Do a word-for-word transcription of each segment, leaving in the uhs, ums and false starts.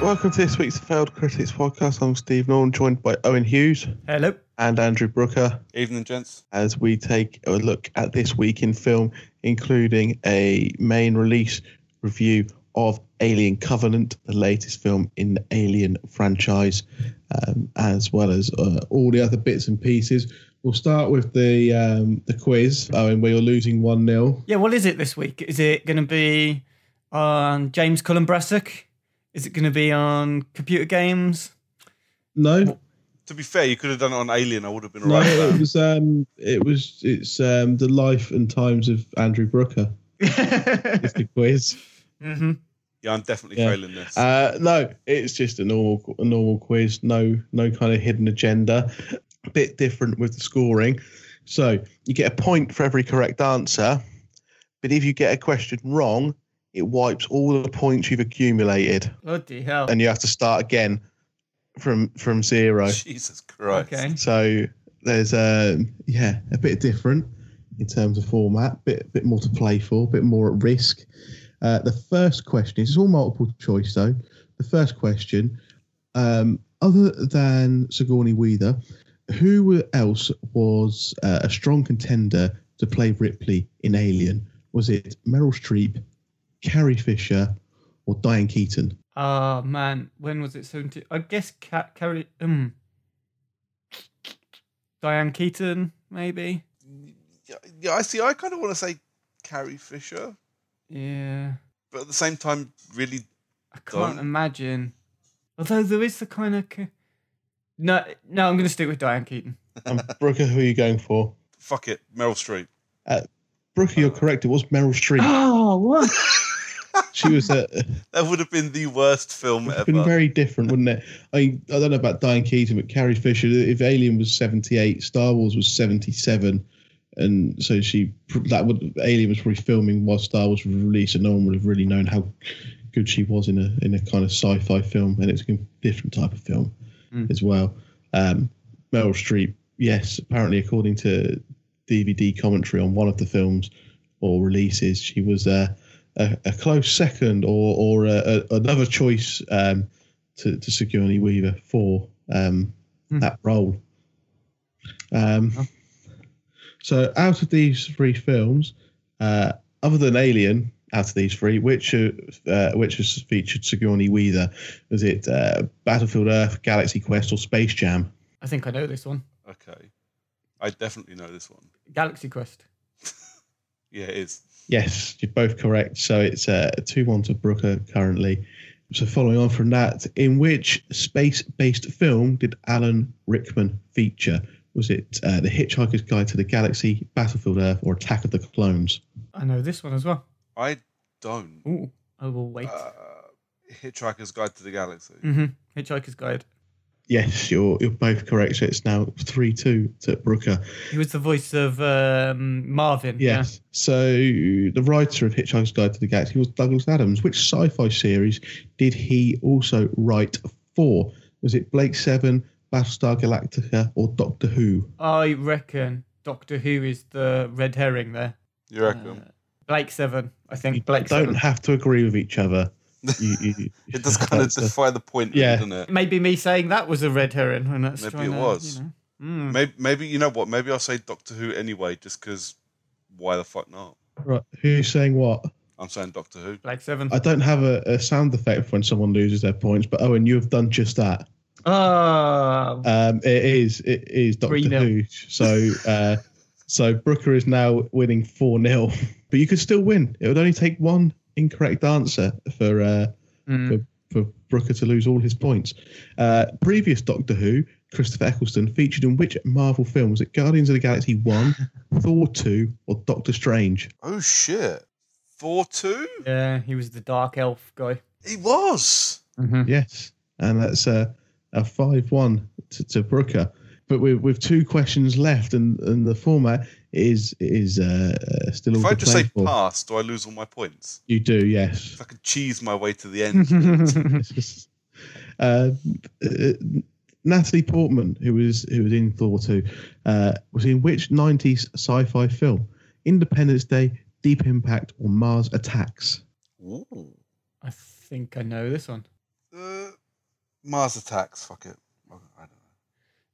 Welcome to this week's Failed Critics podcast. I'm Steve Norton, joined by Owen Hughes. Hello. And Andrew Brooker. Evening, gents. As we take a look at this week in film, including a main release review of Alien Covenant, the latest film in the Alien franchise, um, as well as uh, all the other bits and pieces. We'll start with the um, the quiz, Owen, where you're losing one nil. Yeah, what is it this week? Is it going to be on James Cullen-Brassack? Is it going to be on computer games? No. Well, to be fair, you could have done it on Alien. I would have been all right. No, with that. It was um, it was it's um, the life and times of Andrew Brooker. It's the quiz. Mm-hmm. Yeah, I'm definitely yeah. failing this. Uh, no, it's just a normal a normal quiz. No, no kind of hidden agenda. A bit different with the scoring. So you get a point for every correct answer, but if you get a question wrong, it wipes all the points you've accumulated. Bloody hell. And you have to start again from from zero. Jesus Christ. Okay. So there's a, yeah, a bit different in terms of format, bit bit more to play for, a bit more at risk. Uh, the first question is, it's all multiple choice though. The first question, um, other than Sigourney Weaver, who else was uh, a strong contender to play Ripley in Alien? Was it Meryl Streep, Carrie Fisher, or Diane Keaton? Oh, man. When was it? seventy I guess Ca- Carrie... Um, Diane Keaton, maybe? Yeah, I see. I kind of want to say Carrie Fisher. Yeah. But at the same time, really... I can't don't. imagine. Although there is the kind of... No, no, I'm going to stick with Diane Keaton. And Brooker, who are you going for? Fuck it. Meryl Streep. Uh, Brooker, you're correct. It was Meryl Streep. Oh, what? She was a, that would have been the worst film ever. It would have been very different, wouldn't it? I I don't know about Diane Keaton, but Carrie Fisher, if Alien was seventy-eight, Star Wars was seventy-seven, and so she that would Alien was probably filming while Star Wars was released, and no one would have really known how good she was in a in a kind of sci-fi film, and it's a different type of film mm. as well. Um, Meryl Streep, yes, apparently according to D V D commentary on one of the films or releases, she was uh, a, a close second or or a, a, another choice um, to, to Sigourney Weaver for um, mm. that role. Um, oh. So out of these three films, uh, other than Alien, out of these three, which uh, uh, which has featured Sigourney Weaver? Was it uh, Battlefield Earth, Galaxy Quest, or Space Jam? I think I know this one. Okay. I definitely know this one. Galaxy Quest. Yeah, it is. Yes, you're both correct. So it's a uh, two one to Brooker currently. So following on from that, in which space-based film did Alan Rickman feature? Was it uh, The Hitchhiker's Guide to the Galaxy, Battlefield Earth, or Attack of the Clones? I know this one as well. I don't. Ooh, I will wait. Uh, Hitchhiker's Guide to the Galaxy. Mm-hmm. Hitchhiker's Guide. Yes, you're you're both correct. So it's now three two to Brooker. He was the voice of um, Marvin. Yes. Yeah. So the writer of Hitchhiker's Guide to the Galaxy was Douglas Adams. Which sci-fi series did he also write for? Was it Blake's seven, Battlestar Galactica, or Doctor Who? I reckon Doctor Who is the red herring there. You reckon? Uh, Blake's seven, I think. You Blake's don't seven. Have to agree with each other. You, you, it does kind of defy the point, yeah. doesn't it? Maybe me saying that was a red herring when that's maybe it to, was. You know. mm. Maybe, maybe you know what? Maybe I'll say Doctor Who anyway, just because. Why the fuck not? Right? Who's saying what? I'm saying Doctor Who. Blake's seven. I don't have a, a sound effect when someone loses their points, but Owen, you have done just that. Uh, um, it is it is Doctor Who. So uh, so Brooker is now winning four nil. But you could still win. It would only take one incorrect answer for uh, mm. for, for Brooker to lose all his points. Uh, previous Doctor Who, Christopher Eccleston, featured in which Marvel film? Was it Guardians of the Galaxy one, Thor two, or Doctor Strange? Oh, shit. Thor two? Yeah, he was the dark elf guy. He was? Mm-hmm. Yes. And that's a, a five one to, to Brooker. But with, with two questions left, and, and the format is is uh, still all the If I just say for. pass, do I lose all my points? You do, yes. If I can cheese my way to the end. uh, uh, Natalie Portman, who was who was in Thor two, uh, was in which nineties sci-fi film? Independence Day, Deep Impact, or Mars Attacks? Ooh. I think I know this one. Uh, Mars Attacks, fuck it. I don't know.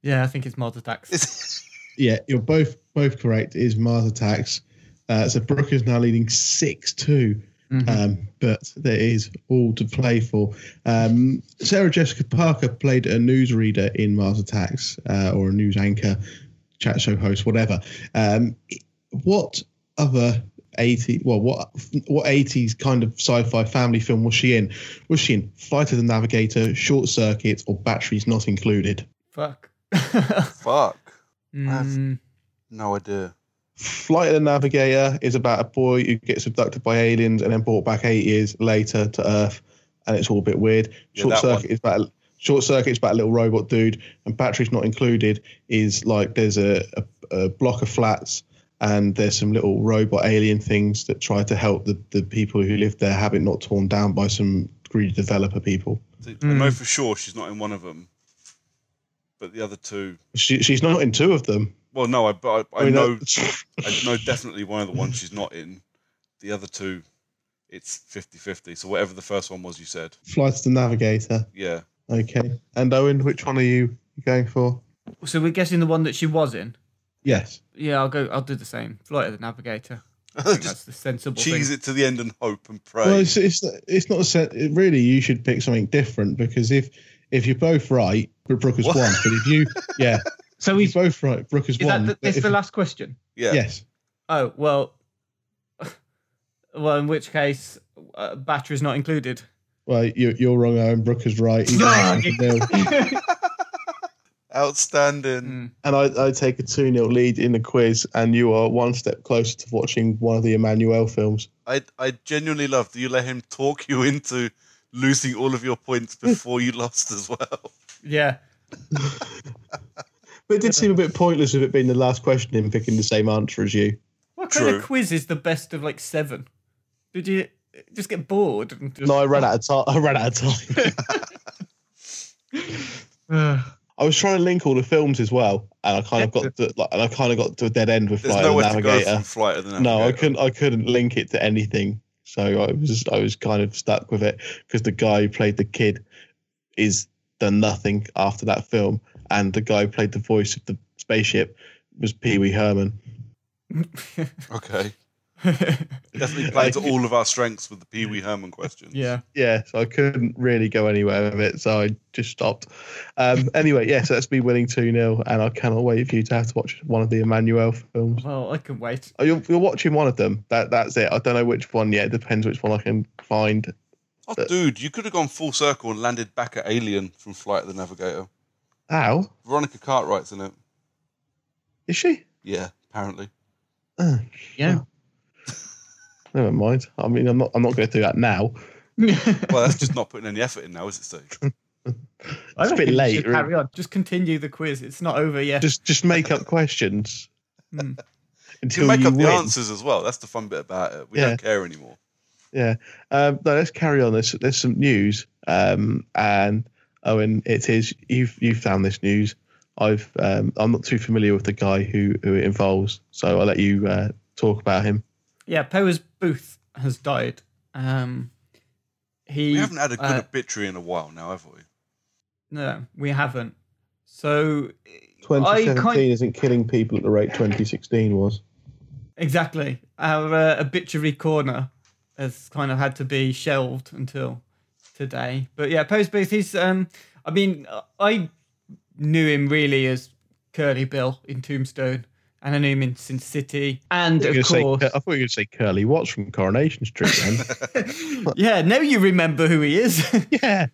Yeah, I think it's Mars Attacks. Yeah, you're both both correct. It is Mars Attacks. Uh, so Brooker's now leading six two. Mm-hmm. Um, but there is all to play for. Um, Sarah Jessica Parker played a newsreader in Mars Attacks, uh, or a news anchor, chat show host, whatever. Um, what other eighties? Well, what what eighties kind of sci-fi family film was she in? Was she in Flight of the Navigator, Short Circuit, or Batteries Not Included? Fuck. Fuck. Mm. I have no idea. Flight of the Navigator is about a boy who gets abducted by aliens and then brought back eight years later to Earth, and it's all a bit weird. Yeah, Short Circuit one. is about a, Short Circuit is about a little robot dude, and Batteries Not Included is like there's a, a, a block of flats and there's some little robot alien things that try to help the, the people who live there have it not torn down by some greedy developer people. Mm. I know for sure she's not in one of them, but the other two... She, she's not in two of them. Well, no, I, I, I, I mean, know I know definitely one of the ones she's not in. The other two, it's fifty-fifty. So whatever the first one was you said. Flight of the Navigator. Yeah. Okay. And Owen, which one are you going for? So we're guessing the one that she was in? Yes. Yeah, I'll go. I'll do the same. Flight of the Navigator. I think that's the sensible cheese thing. Cheese it to the end and hope and pray. Well, it's it's, it's not a set. It really, you should pick something different because if, if you're both right, Brooke has won. But if you... Yeah. So he's both right. Brooke has won. That the, it's if, the last question. Yeah. Yes. Oh well. Well, in which case, uh, battery's not included. Well, you, you're wrong, Owen. Brooke is right. Outstanding. Mm. And I, I take a two nil lead in the quiz, and you are one step closer to watching one of the Emmanuel films. I I genuinely love that you let him talk you into losing all of your points before you lost as well. Yeah. But it did seem a bit pointless of it being the last question and picking the same answer as you. What True. kind of quiz is the best of like seven? Did you just get bored? And just... No, I ran out of time. I ran out of time. I was trying to link all the films as well, and I kind of got to, like, and I kind of got to a dead end with There's Flight no of the Navigator. Go Flight of the Navigator. No, I couldn't. I couldn't link it to anything, so I was I was kind of stuck with it because the guy who played the kid is done nothing after that film. And the guy who played the voice of the spaceship was Pee Wee Herman. Okay. Definitely played to all of our strengths with the Pee Wee Herman questions. Yeah. Yeah, so I couldn't really go anywhere with it, so I just stopped. Um, anyway, yeah, so that's me winning two nil, and I cannot wait for you to have to watch one of the Emmanuel films. Well, I can wait. Oh, you're, you're watching one of them. That That's it. I don't know which one yet. It depends which one I can find. Oh, but, dude, you could have gone full circle and landed back at Alien from Flight of the Navigator. Ow. Veronica Cartwright's in it. Is she? Yeah, apparently. Uh, yeah. Never mind. I mean, I'm not. I'm not going to do that now. Well, that's just not putting any effort in now, is it, Steve? It's a bit late. Really. Carry on. Just continue the quiz. It's not over yet. Just, just make up questions. Mm. Until you make you up win. The answers as well. That's the fun bit about it. We yeah. don't care anymore. Yeah. Um, no, let's carry on. There's, there's some news. Um, and. Owen, oh, it is you've you've found this news. I've um, I'm not too familiar with the guy who, who it involves, so I'll let you uh, talk about him. Yeah, Poe Booth has died. Um, he we haven't had a good uh, obituary in a while now, have we? No, we haven't. So twenty seventeen isn't killing people at the rate twenty sixteen was. Exactly, our uh, obituary corner has kind of had to be shelved until today. But yeah, Poe Booth, he's, um, I mean, I knew him really as Curly Bill in Tombstone, and I knew him in Sin City. And of course, say, I thought you were going to say Curly Watts from Coronation Street. Then. Yeah, now you remember who he is. Yeah.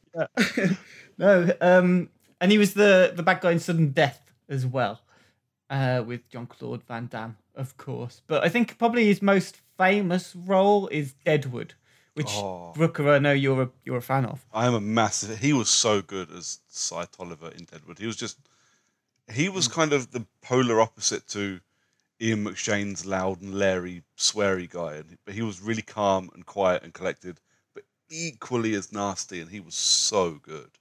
No, um, and he was the, the bad guy in Sudden Death as well, uh, with Jean-Claude Van Damme, of course. But I think probably his most famous role is Deadwood, which oh. Brooker, I know you're a you're a fan of. I am a massive. He was so good as Cy Tolliver in Deadwood. He was just. He was kind of the polar opposite to Ian McShane's loud and leery, sweary guy. But he was really calm and quiet and collected, but equally as nasty, and he was so good.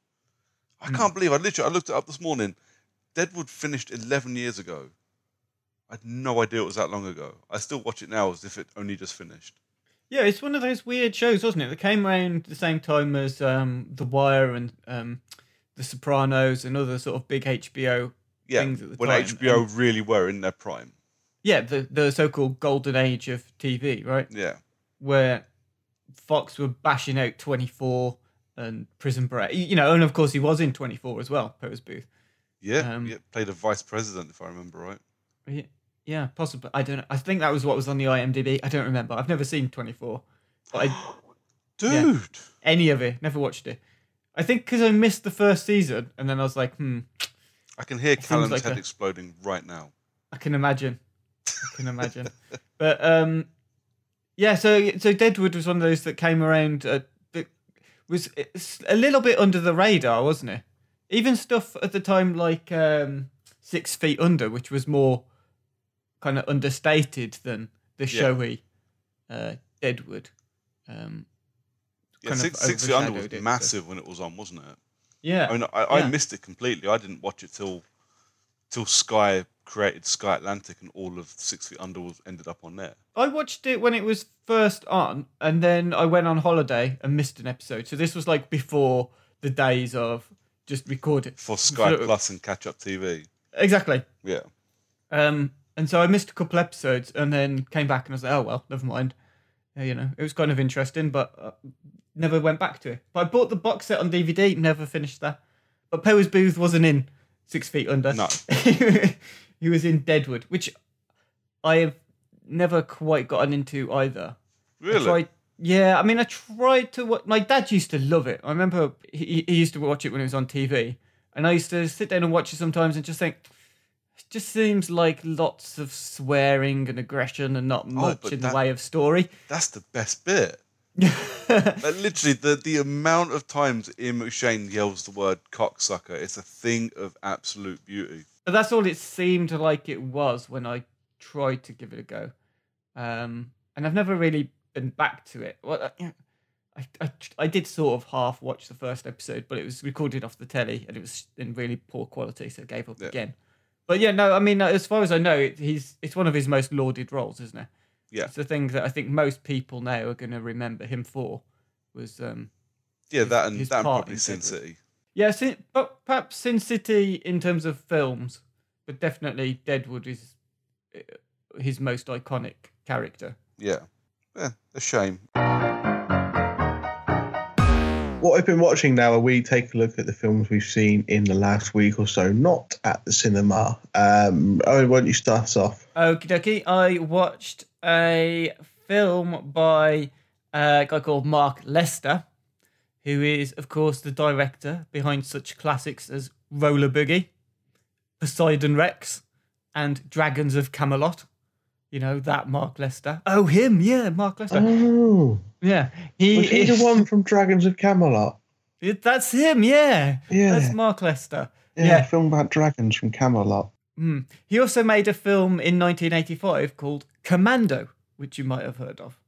I can't mm. believe I literally I looked it up this morning. Deadwood finished eleven years ago. I had no idea it was that long ago. I still watch it now as if it only just finished. Yeah, it's one of those weird shows, wasn't it? That came around the same time as um, The Wire and um, The Sopranos and other sort of big H B O Yeah, things at the when time. H B O and, really were in their prime. Yeah, the, the so-called golden age of T V, right? Yeah. Where Fox were bashing out twenty-four and Prison Break. You know, and of course he was in twenty-four as well, Poe Booth. Yeah, um, yeah, played a vice president, if I remember right. Yeah, yeah, possibly. I don't know. I think that was what was on the IMDb. I don't remember. I've never seen twenty-four. But I, Dude! Yeah, any of it. Never watched it. I think because I missed the first season, and then I was like, hmm... I can hear Callum's like head a, exploding right now. I can imagine. I can imagine. But, um, yeah, so so Deadwood was one of those that came around, uh, that was a little bit under the radar, wasn't it? Even stuff at the time like um, Six Feet Under, which was more kind of understated than the yeah. showy uh, Deadwood. Um, yeah, Six, Six Feet Under was it, massive so. when it was on, wasn't it? Yeah, I mean, I, I yeah. missed it completely. I didn't watch it till till Sky created Sky Atlantic, and all of Six Feet Under was, ended up on there. I watched it when it was first on, and then I went on holiday and missed an episode. So this was like before the days of just record it for Sky so, Plus and catch up T V. Exactly. Yeah. Um, and so I missed a couple episodes, and then came back and I was like, oh well, never mind. You know, it was kind of interesting, but. Uh, Never went back to it. But I bought the box set on D V D, never finished that. But Poe's Booth wasn't in Six Feet Under. No. He was in Deadwood, which I have never quite gotten into either. Really? I tried, yeah, I mean, I tried to watch... My dad used to love it. I remember he, he used to watch it when it was on T V. And I used to sit down and watch it sometimes and just think, it just seems like lots of swearing and aggression and not much oh, in that, the way of story. That's the best bit. Like literally, the, the amount of times Ian McShane yells the word cocksucker, it's a thing of absolute beauty. But that's all it seemed like it was when I tried to give it a go. Um, and I've never really been back to it. Well, I, I, I, I did sort of half watch the first episode, but it was recorded off the telly and it was in really poor quality, so I gave up yeah. again. But yeah, no, I mean, as far as I know, it, he's it's one of his most lauded roles, isn't it? Yeah. It's the thing that I think most people now are going to remember him for was um, yeah, his, that and, that and probably Sin City. Yeah, sin, but perhaps Sin City in terms of films, but definitely Deadwood is his most iconic character. Yeah, yeah, a shame. What I've been watching now, we take a look at the films we've seen in the last week or so, not at the cinema. Um, oh, why don't you start us off? Okie dokie. I watched a film by a guy called Mark Lester, who is, of course, the director behind such classics as Roller Boogie, Poseidon Rex, and Dragons of Camelot. You know, that Mark Lester. Oh, him, yeah, Mark Lester. Oh. Yeah. He, was he is... the one from Dragons of Camelot? It, that's him, yeah. Yeah. That's Mark Lester. Yeah, yeah. A film about dragons from Camelot. Mm. He also made a film in nineteen eighty-five called Commando, which you might have heard of.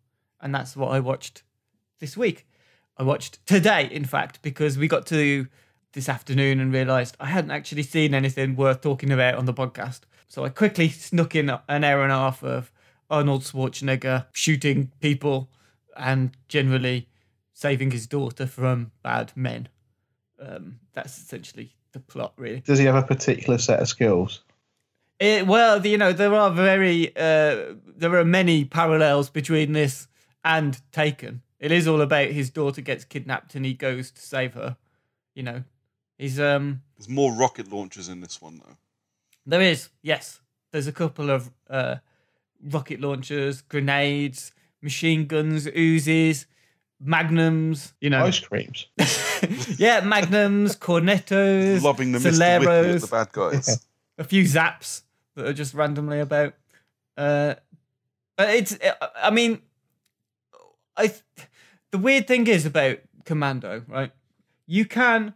And that's what I watched this week. I watched today, in fact, because we got to this afternoon and realised I hadn't actually seen anything worth talking about on the podcast. So I quickly snuck in an hour and a half of Arnold Schwarzenegger shooting people and generally saving his daughter from bad men. Um, that's essentially the plot, really. Does he have a particular set of skills? It, well, you know, there are very uh, there are many parallels between this and Taken. It is all about his daughter gets kidnapped and he goes to save her. You know, he's um. There's more rocket launchers in this one, though. There is, yes. There's a couple of uh, rocket launchers, grenades, machine guns, Uzis, magnums. You know, ice creams. Yeah, magnums, cornetos, lobbing the Mister Whippy at the bad guys. A few zaps that are just randomly about. Uh, but it's. I mean, I. The weird thing is about Commando, right? You can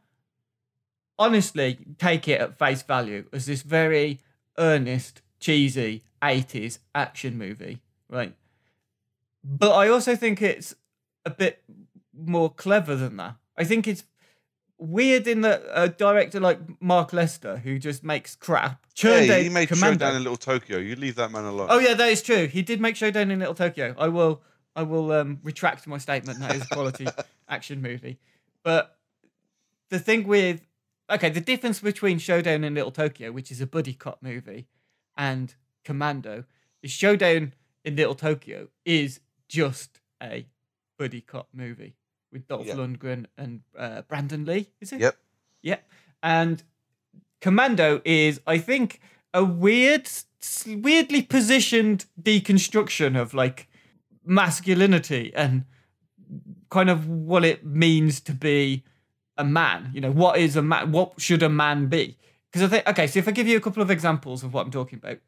honestly take it at face value as this very earnest, cheesy eighties action movie, right? But I also think it's a bit more clever than that. I think it's weird in that a director like Mark Lester, who just makes crap, churned hey, he made Commando. Showdown in Little Tokyo. You leave that man alone. Oh yeah, that is true. He did make Showdown in Little Tokyo. I will, I will um, retract my statement that is a quality action movie. But the thing with okay, the difference between Showdown in Little Tokyo, which is a buddy cop movie, and Commando, is Showdown in Little Tokyo is just a buddy cop movie with Dolph yep. Lundgren and uh, Brandon Lee, is it? Yep. Yep. And Commando is, I think, a weird, weirdly positioned deconstruction of like masculinity and kind of what it means to be a man. You know, what is a man? What should a man be? Because I think, okay, so if I give you a couple of examples of what I'm talking about,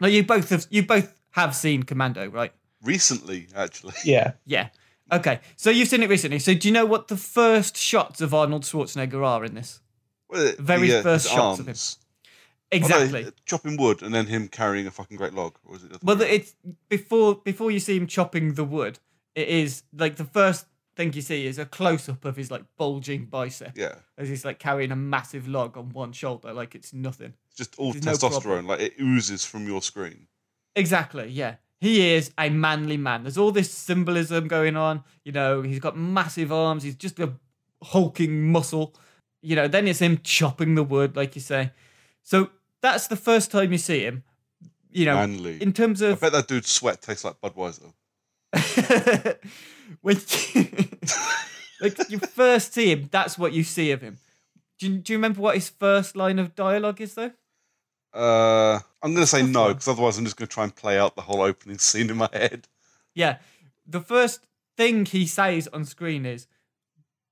now you both have you both have seen Commando, right? Recently, actually. Yeah. Yeah. Okay, so you've seen it recently. So do you know what the first shots of Arnold Schwarzenegger are in this? Well, very the, uh, first shots arms. Of him. Exactly. Oh, no, chopping wood and then him carrying a fucking great log. Or is it well, the, it's before before you see him chopping the wood. It is like the first thing you see is a close up of his like bulging bicep. Yeah. As he's like carrying a massive log on one shoulder, like it's nothing. It's just all There's testosterone, no like it oozes from your screen. Exactly. Yeah. He is a manly man. There's all this symbolism going on. You know, he's got massive arms. He's just a hulking muscle. You know, then it's him chopping the wood, like you say. So that's the first time you see him. You know, manly. In terms of... I bet that dude's sweat tastes like Budweiser. When you, like you first see him, that's what you see of him. Do you, do you remember what his first line of dialogue is, though? Uh, I'm going to say no, because otherwise I'm just going to try and play out the whole opening scene in my head. Yeah. The first thing he says on screen is,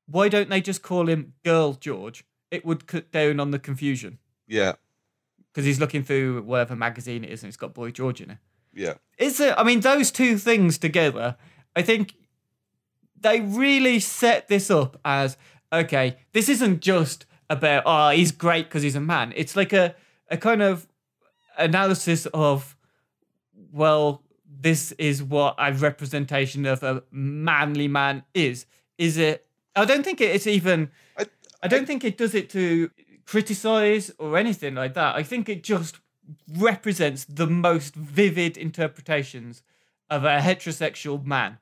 why don't they just call him Girl George? It would cut down on the confusion. Yeah. Because he's looking through whatever magazine it is and it's got Boy George in it. Yeah. Is it? I mean, those two things together, I think they really set this up as, okay, this isn't just about, oh, he's great because he's a man. It's like a, a kind of analysis of, well, this is what a representation of a manly man is. Is it? I don't think it's even, I, I don't I, think it does it to criticize or anything like that. I think it just represents the most vivid interpretations of a heterosexual man,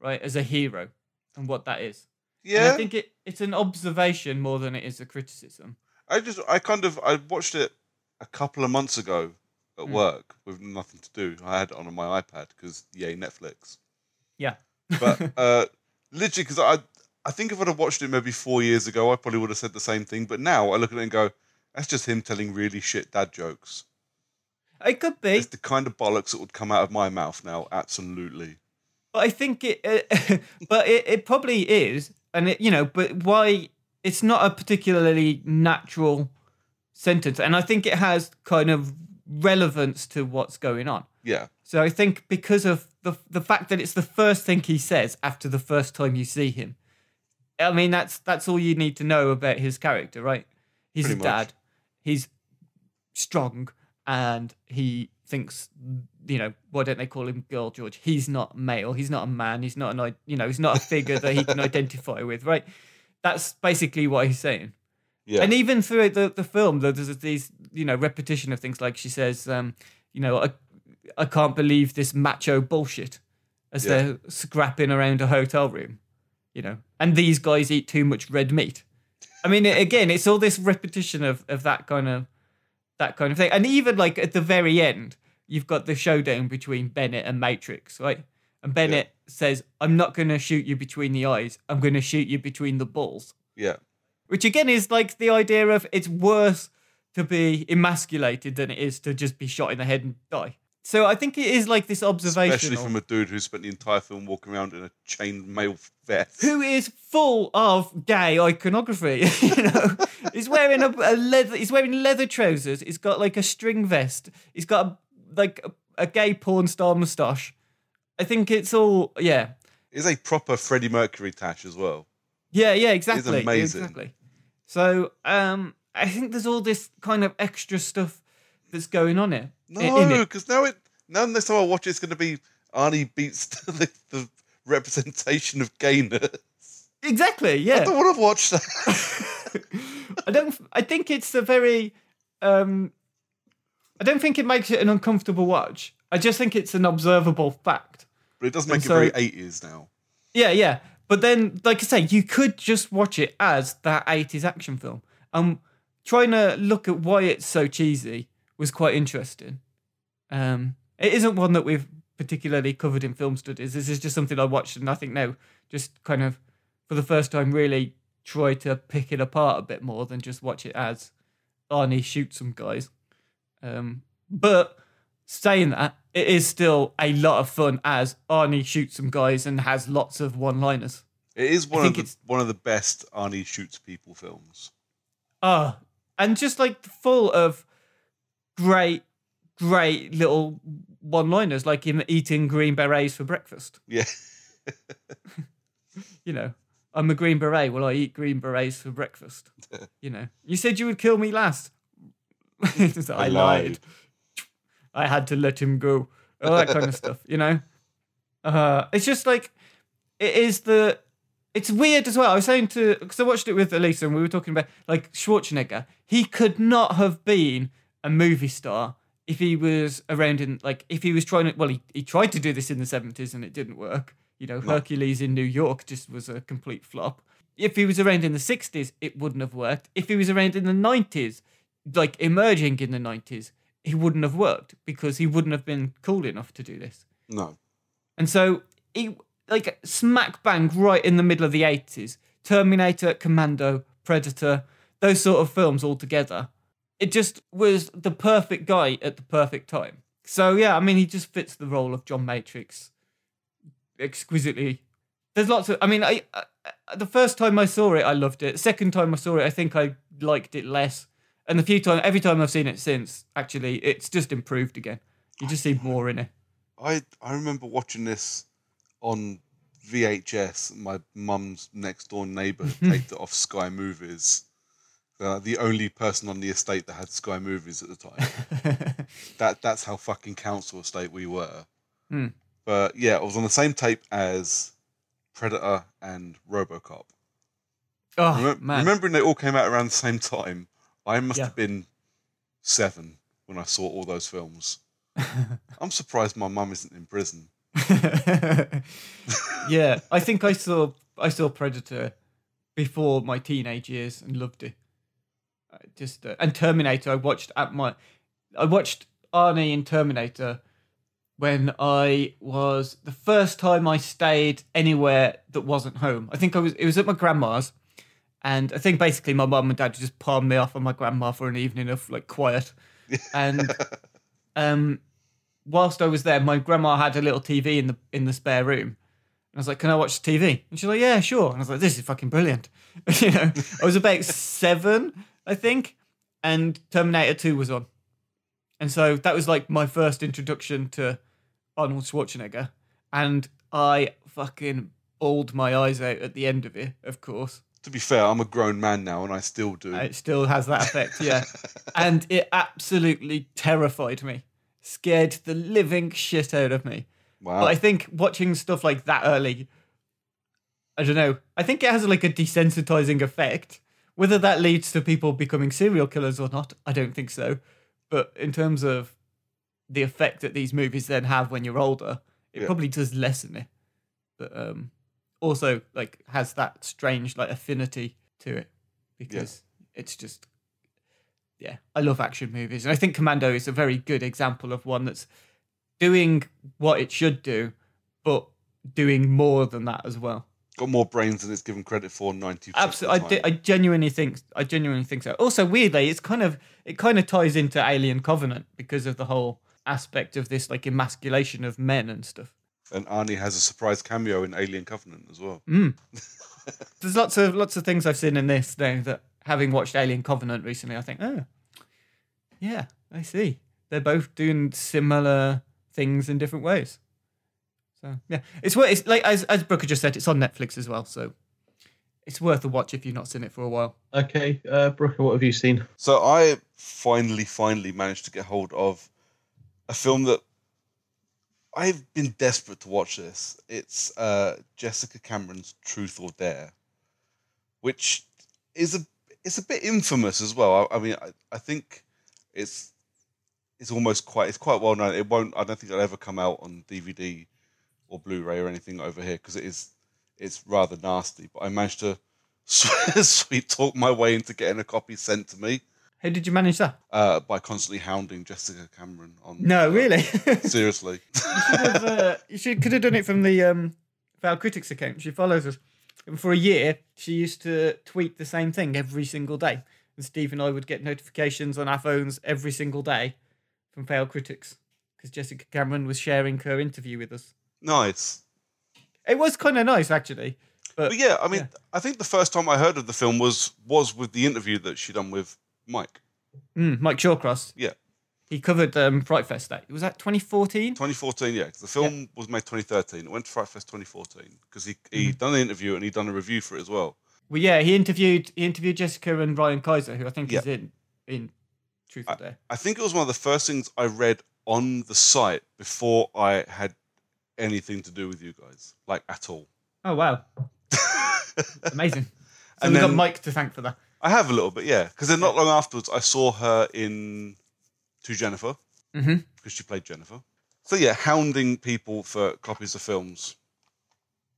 right, as a hero and what that is. Yeah. And I think it, it's an observation more than it is a criticism. I just, I kind of, I watched it a couple of months ago at mm. work with nothing to do. I had it on my iPad because, yay, Netflix. Yeah. But uh, literally, because I, I think if I'd have watched it maybe four years ago, I probably would have said the same thing. But now I look at it and go, that's just him telling really shit dad jokes. It could be. It's the kind of bollocks that would come out of my mouth now, absolutely. But I think it, uh, but it, it probably is. And, it, you know, but why, it's not a particularly natural sentence. And I think it has kind of relevance to what's going on. Yeah. So I think because of the the fact that it's the first thing he says after the first time you see him, I mean, that's that's all you need to know about his character, right? He's Pretty a dad. Much. He's strong. And he thinks, you know, why don't they call him Girl George? He's not male. He's not a man. He's not an, you know, he's not a figure that he can identify with, right? That's basically what he's saying. Yeah. And even through the, the film, there's these, you know, repetition of things like she says, um, you know, I, I can't believe this macho bullshit as yeah. they're scrapping around a hotel room, you know, and these guys eat too much red meat. I mean, again, it's all this repetition of, of that kind of, that kind of thing. And even like at the very end, you've got the showdown between Bennett and Matrix, right? And Bennett yeah. says, I'm not going to shoot you between the eyes. I'm going to shoot you between the balls. Yeah. Which again is like the idea of it's worse to be emasculated than it is to just be shot in the head and die. So I think it is like this observation. Especially from a dude who spent the entire film walking around in a chain mail vest. Who is full of gay iconography, you know. He's wearing a, a leather he's wearing leather trousers, he's got like a string vest, he's got a, like a, a gay porn star moustache. I think it's all yeah. It's a proper Freddie Mercury tash as well. Yeah, yeah, exactly. It's amazing. Exactly. So um, I think there's all this kind of extra stuff that's going on here. No, because now it now next time I watch it, it's going to be Arnie beats the, the representation of gayness. Exactly. Yeah. I don't want to watch that. I don't. I think it's a very. Um, I don't think it makes it an uncomfortable watch. I just think it's an observable fact. But it does make and it so, very eighties now. Yeah, yeah. But then, like I say, you could just watch it as that eighties action film. Um, trying to look at why it's so cheesy was quite interesting. Um, it isn't one that we've particularly covered in film studies. This is just something I watched and I think now just kind of, for the first time, really try to pick it apart a bit more than just watch it as Arnie shoots some guys. Um, but saying that, it is still a lot of fun as Arnie shoots some guys and has lots of one-liners. It is one of the, one of the best Arnie shoots people films. Ah, uh, and just like full of great, great little one-liners, like him eating green berets for breakfast. Yeah. You know, I'm a green beret. Well, I eat green berets for breakfast. You know, you said you would kill me last. So I, I lied. lied. I had to let him go. All that kind of stuff, you know? Uh, it's just like, it is the, it's weird as well. I was saying to, because I watched it with Elisa and we were talking about, like, Schwarzenegger. He could not have been a movie star if he was around in, like, if he was trying to, well, he, he tried to do this in the seventies and it didn't work. You know, no. Hercules in New York just was a complete flop. If he was around in the sixties, it wouldn't have worked. If he was around in the nineties, like, emerging in the nineties, he wouldn't have worked because he wouldn't have been cool enough to do this. No. And so he, like, smack bang right in the middle of the eighties, Terminator, Commando, Predator, those sort of films all together. It just was the perfect guy at the perfect time. So, yeah, I mean, he just fits the role of John Matrix exquisitely. There's lots of, I mean, I, I the first time I saw it, I loved it. Second time I saw it, I think I liked it less. And the few times, every time I've seen it since, actually, it's just improved again. You just see more in it. I, I remember watching this on V H S. My mum's next door neighbour taped it off Sky Movies. Uh, the only person on the estate that had Sky Movies at the time. that that's how fucking council estate we were. Mm. But yeah, it was on the same tape as Predator and RoboCop. Oh, Remem- man. Remembering they all came out around the same time. I must yeah. have been seven when I saw all those films. I'm surprised my mum isn't in prison. Yeah, I think I saw I saw Predator before my teenage years and loved it. I just uh, and Terminator, I watched at my I watched Arnie in Terminator when I was the first time I stayed anywhere that wasn't home. I think I was it was at my grandma's. And I think basically my mum and dad just palmed me off on my grandma for an evening of like quiet. And um, whilst I was there, my grandma had a little T V in the in the spare room. And I was like, can I watch the T V? And she's like, yeah, sure. And I was like, this is fucking brilliant. You know, I was about seven, I think. And Terminator two was on. And so that was like my first introduction to Arnold Schwarzenegger. And I fucking bawled my eyes out at the end of it, of course. To be fair, I'm a grown man now and I still do. It still has that effect, yeah. And it absolutely terrified me. Scared the living shit out of me. Wow. But I think watching stuff like that early, I don't know, I think it has like a desensitizing effect. Whether that leads to people becoming serial killers or not, I don't think so. But in terms of the effect that these movies then have when you're older, it yeah. probably does lessen it. But, um... also like has that strange like affinity to it because yeah. it's just yeah I love action movies, and I think Commando is a very good example of one that's doing what it should do but doing more than that as well. Got more brains than it's given credit for. ninety percent. Absolutely, I, d- I genuinely think I genuinely think so. Also, weirdly, it's kind of it kind of ties into Alien Covenant because of the whole aspect of this like emasculation of men and stuff. And Arnie has a surprise cameo in Alien Covenant as well. Mm. There's lots of lots of things I've seen in this now that, having watched Alien Covenant recently, I think, oh, yeah, I see. They're both doing similar things in different ways. So yeah, it's worth. It's like as as Brooker just said, it's on Netflix as well, so it's worth a watch if you've not seen it for a while. Okay, uh, Brooker, what have you seen? So I finally, finally managed to get hold of a film that I've been desperate to watch. This it's uh, Jessica Cameron's Truth or Dare, which is a it's a bit infamous as well. I, I mean, I, I think it's it's almost quite it's quite well known. It won't. I don't think it'll ever come out on D V D. Or Blu-ray or anything over here because it is it's rather nasty, but I managed to sweet talk my way into getting a copy sent to me. How did you manage that? Uh, by constantly hounding Jessica Cameron on. No, uh, really? Seriously. You should have, uh, you should, could have done it from the um, Failed Critics account. She follows us. And for a year, she used to tweet the same thing every single day. And Steve and I would get notifications on our phones every single day from Failed Critics because Jessica Cameron was sharing her interview with us. Nice. It was kind of nice, actually. But, but yeah, I mean, yeah. I think the first time I heard of the film was was with the interview that she done with Mike. Mm, Mike Shawcross. Yeah. He covered um, Fright Fest Day. Was that twenty fourteen? twenty fourteen, yeah. Cause the film yeah. was made twenty thirteen. It went to Fright Fest twenty fourteen because he he mm. done the interview and he done a review for it as well. Well, yeah, he interviewed he interviewed Jessica and Ryan Kaiser, who I think yeah. is in in Truth or Dare. I think it was one of the first things I read on the site before I had anything to do with you guys, like at all. Oh wow. Amazing. So we've got Mike to thank for that. I have a little bit, yeah, because then not long afterwards I saw her in To Jennifer because mm-hmm. she played Jennifer. So yeah, hounding people for copies of films.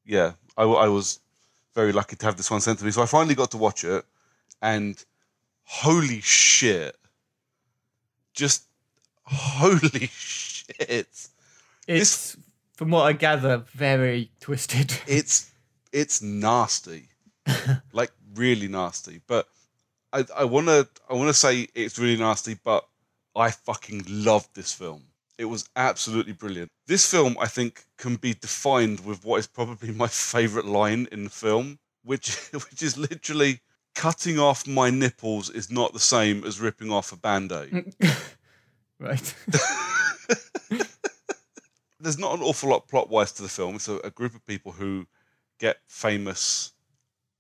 Yeah, I, I was very lucky to have this one sent to me, so I finally got to watch it, and holy shit, just holy shit, it's this, from what I gather, very twisted. It's it's nasty, like really nasty. But I I wanna I wanna say it's really nasty, but I fucking loved this film. It was absolutely brilliant. This film, I think, can be defined with what is probably my favourite line in the film, which which is literally, "Cutting off my nipples is not the same as ripping off a Band-Aid." Right. There's not an awful lot plot-wise to the film. It's a, a group of people who get famous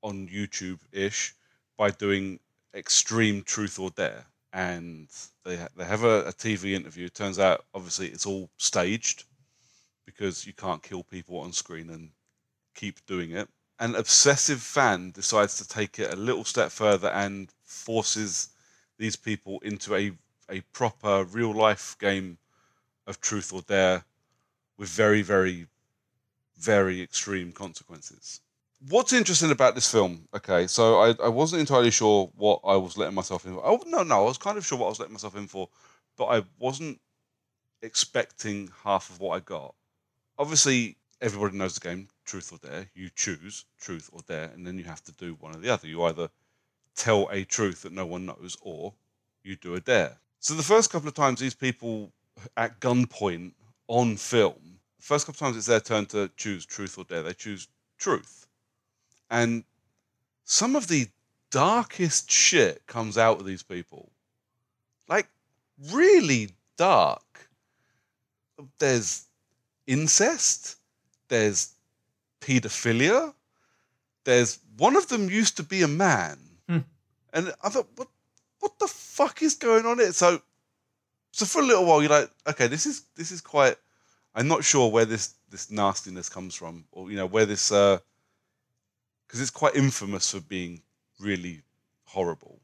on YouTube-ish by doing extreme truth or dare. And they ha- they have a, a T V interview. Turns out, obviously, it's all staged because you can't kill people on screen and keep doing it. An obsessive fan decides to take it a little step further and forces these people into a, a proper real-life game of truth or dare, with very, very, very extreme consequences. What's interesting about this film, okay, so I, I wasn't entirely sure what I was letting myself in for. Oh, no, no, I was kind of sure what I was letting myself in for, but I wasn't expecting half of what I got. Obviously, everybody knows the game, Truth or Dare. You choose Truth or Dare, and then you have to do one or the other. You either tell a truth that no one knows, or you do a dare. So the first couple of times these people at gunpoint on film, the first couple of times it's their turn to choose truth or dare, they choose truth. And some of the darkest shit comes out of these people. Like, really dark. There's incest. There's paedophilia. There's... One of them used to be a man. Hmm. And I thought, what, what the fuck is going on here? So... So for a little while, you're like, okay, this is this is quite... I'm not sure where this, this nastiness comes from, or, you know, where this... Because uh, it's quite infamous for being really horrible.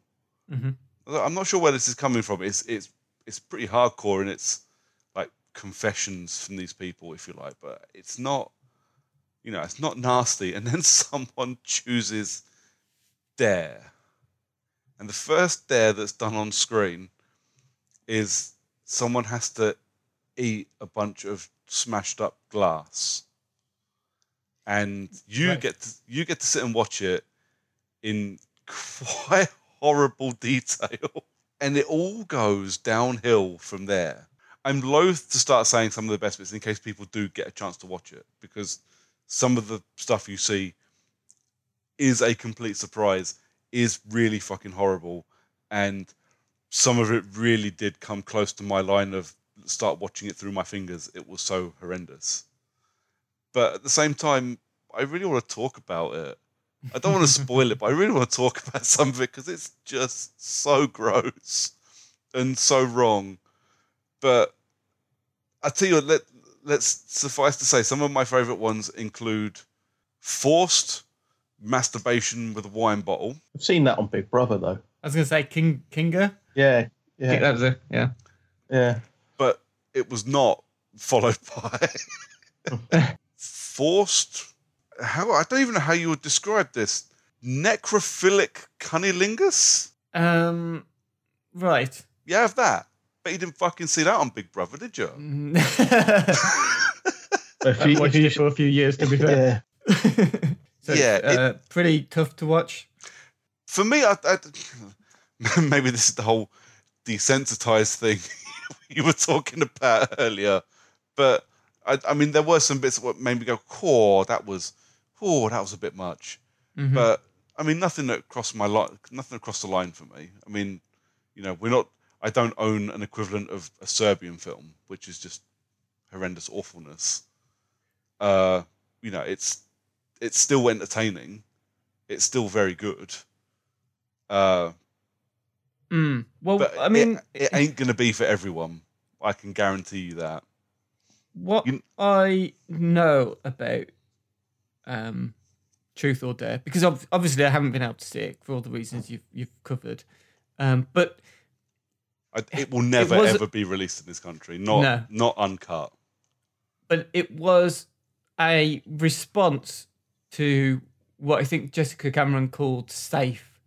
Mm-hmm. I'm not sure where this is coming from. It's it's it's pretty hardcore, and it's, like, confessions from these people, if you like, but it's not... You know, it's not nasty. And then someone chooses dare. And the first dare that's done on screen is... Someone has to eat a bunch of smashed up glass. and you right. get to, you get to sit and watch it in quite horrible detail, and it all goes downhill from there. I'm loath to start saying some of the best bits in case people do get a chance to watch it, because some of the stuff you see is a complete surprise, is really fucking horrible, and some of it really did come close to my line of start watching it through my fingers. It was so horrendous. But at the same time, I really want to talk about it. I don't want to spoil it, but I really want to talk about some of it because it's just so gross and so wrong. But I tell you, let, let's suffice to say, some of my favourite ones include forced masturbation with a wine bottle. I've seen that on Big Brother, though. I was going to say King Kinga. Yeah, yeah, that was it. Yeah, yeah. But it was not followed by forced. How I don't even know how you would describe this. Necrophilic cunnilingus? Um, right. You have that. But you didn't fucking see that on Big Brother, did you? a few, I've watched it for a few years, to be fair. Yeah, so, yeah it, uh, pretty tough to watch. For me, I, I, maybe this is the whole desensitized thing you were talking about earlier. But, I, I mean, there were some bits that made me go, oh, that was... Oh, that was a bit much, mm-hmm. but I mean, nothing that crossed my line, nothing across the line for me. I mean, you know, we're not. I don't own an equivalent of a Serbian film, which is just horrendous awfulness. Uh, you know, it's it's still entertaining. It's still very good. Uh, mm. Well, but I mean, it, it ain't gonna be for everyone. I can guarantee you that. What you, I know about. Um, Truth or Dare, because ob- obviously I haven't been able to see it for all the reasons you've you've covered, um, but I, it will never it was, ever be released in this country, not no. not uncut. But it was a response to what I think Jessica Cameron called safe,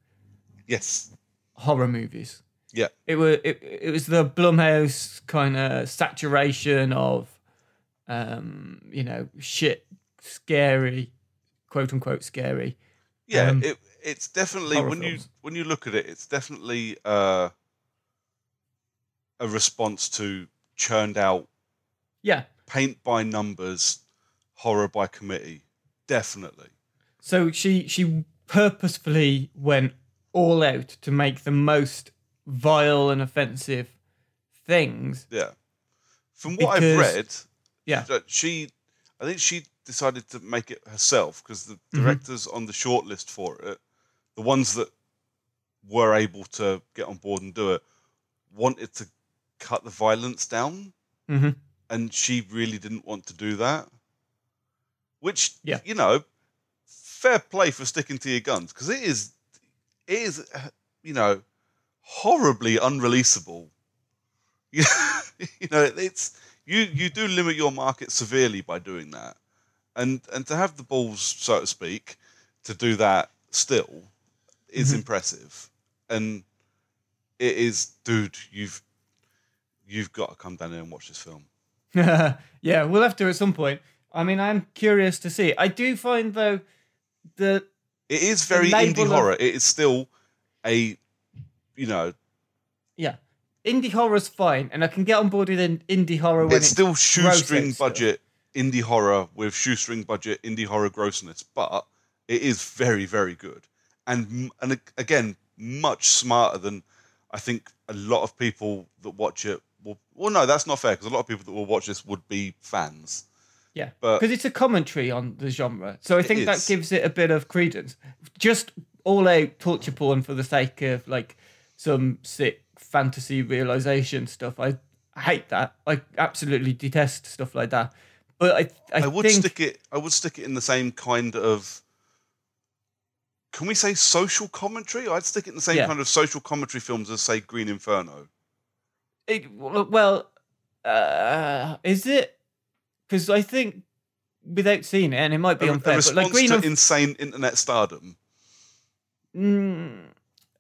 yes, horror movies. Yeah, it were it it was the Blumhouse kind of saturation of, um, you know, shit. Scary, quote unquote scary. Yeah, um, it, it's definitely when films. you when you look at it, it's definitely uh, a response to churned out, yeah, paint by numbers, horror by committee, definitely. So she she purposefully went all out to make the most vile and offensive things. Yeah, from what because, I've read, yeah, she I think she. decided to make it herself because the directors mm-hmm. on the shortlist for it, the ones that were able to get on board and do it, wanted to cut the violence down, mm-hmm. and she really didn't want to do that. Which, yeah. you know, fair play for sticking to your guns because it is, it is, you know, horribly unreleasable. You know, it's you. You do limit your market severely by doing that. And and to have the balls, so to speak, to do that still is mm-hmm. impressive. And it is, dude, you've you've got to come down here and watch this film. Yeah, we'll have to at some point. I mean, I'm curious to see. I do find, though, that... It is very indie of... horror. It is still a, you know... Yeah. Indie horror's fine, and I can get on board with an indie horror when it's... It's still shoestring budget... Still. Indie horror with shoestring budget, indie horror grossness, but it is very, very good. And and again, much smarter than I think a lot of people that watch it will... Well, no, that's not fair, because a lot of people that will watch this would be fans. Yeah, because it's a commentary on the genre. So I think that gives it a bit of credence. Just all-out torture porn for the sake of, like, some sick fantasy realisation stuff. I hate that. I absolutely detest stuff like that. But I, I, I would think... stick it. I would stick it in the same kind of. Can we say social commentary? I'd stick it in the same yeah. kind of social commentary films as, say, Green Inferno. It, well, uh, is it? Because I think, without seeing it, and it might be a, unfair. A response but like Green to Inf- insane internet stardom. Mm,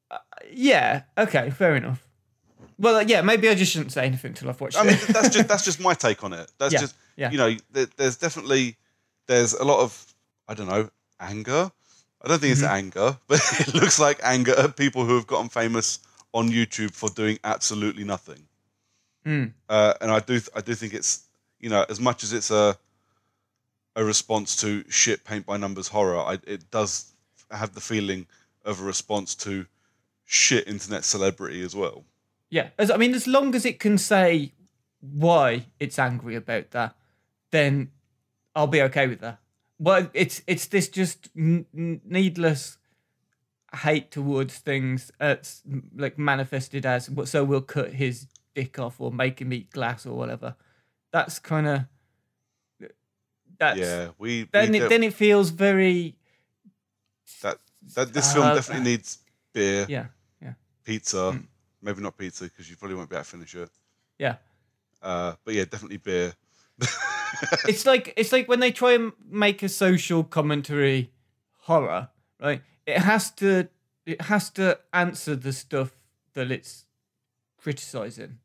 uh, yeah. Okay. Fair enough. Well, yeah, maybe I just shouldn't say anything till I've watched it. I mean, that's just that's just my take on it. That's yeah, just yeah. you know, there, there's definitely there's a lot of I don't know, anger. I don't think it's mm-hmm. anger, but it looks like anger at people who have gotten famous on YouTube for doing absolutely nothing. Mm. Uh, and I do, th- I do think it's, you know, as much as it's a a response to shit paint by numbers horror, I, it does have the feeling of a response to shit internet celebrity as well. Yeah, as I mean, as long as it can say why it's angry about that, then I'll be okay with that. Well, it's it's this just n- needless hate towards things that's like manifested as so we'll cut his dick off or make him eat glass or whatever. That's kind of that's yeah. We then we it, then it feels very that that this film uh, definitely needs beer. Yeah, yeah. Pizza, mm. maybe not pizza because you probably won't be able to finish it. Yeah. Uh, but yeah, definitely beer. It's like it's like when they try and make a social commentary horror, right? It has to it has to answer the stuff that it's criticizing,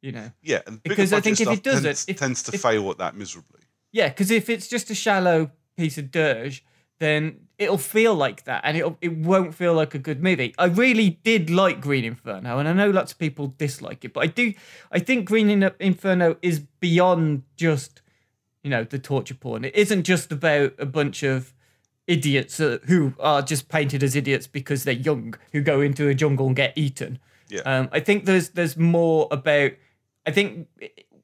you know. Yeah, and because I think if it does tends, it, it tends to if, fail at that miserably. Yeah, because if it's just a shallow piece of dirge, then it'll feel like that, and it it won't feel like a good movie. I really did like Green Inferno, and I know lots of people dislike it, but I do. I think Green Inferno is beyond just, you know, the torture porn. It isn't just about a bunch of idiots who are just painted as idiots because they're young, who go into a jungle and get eaten. Yeah. Um, I think there's there's more about. I think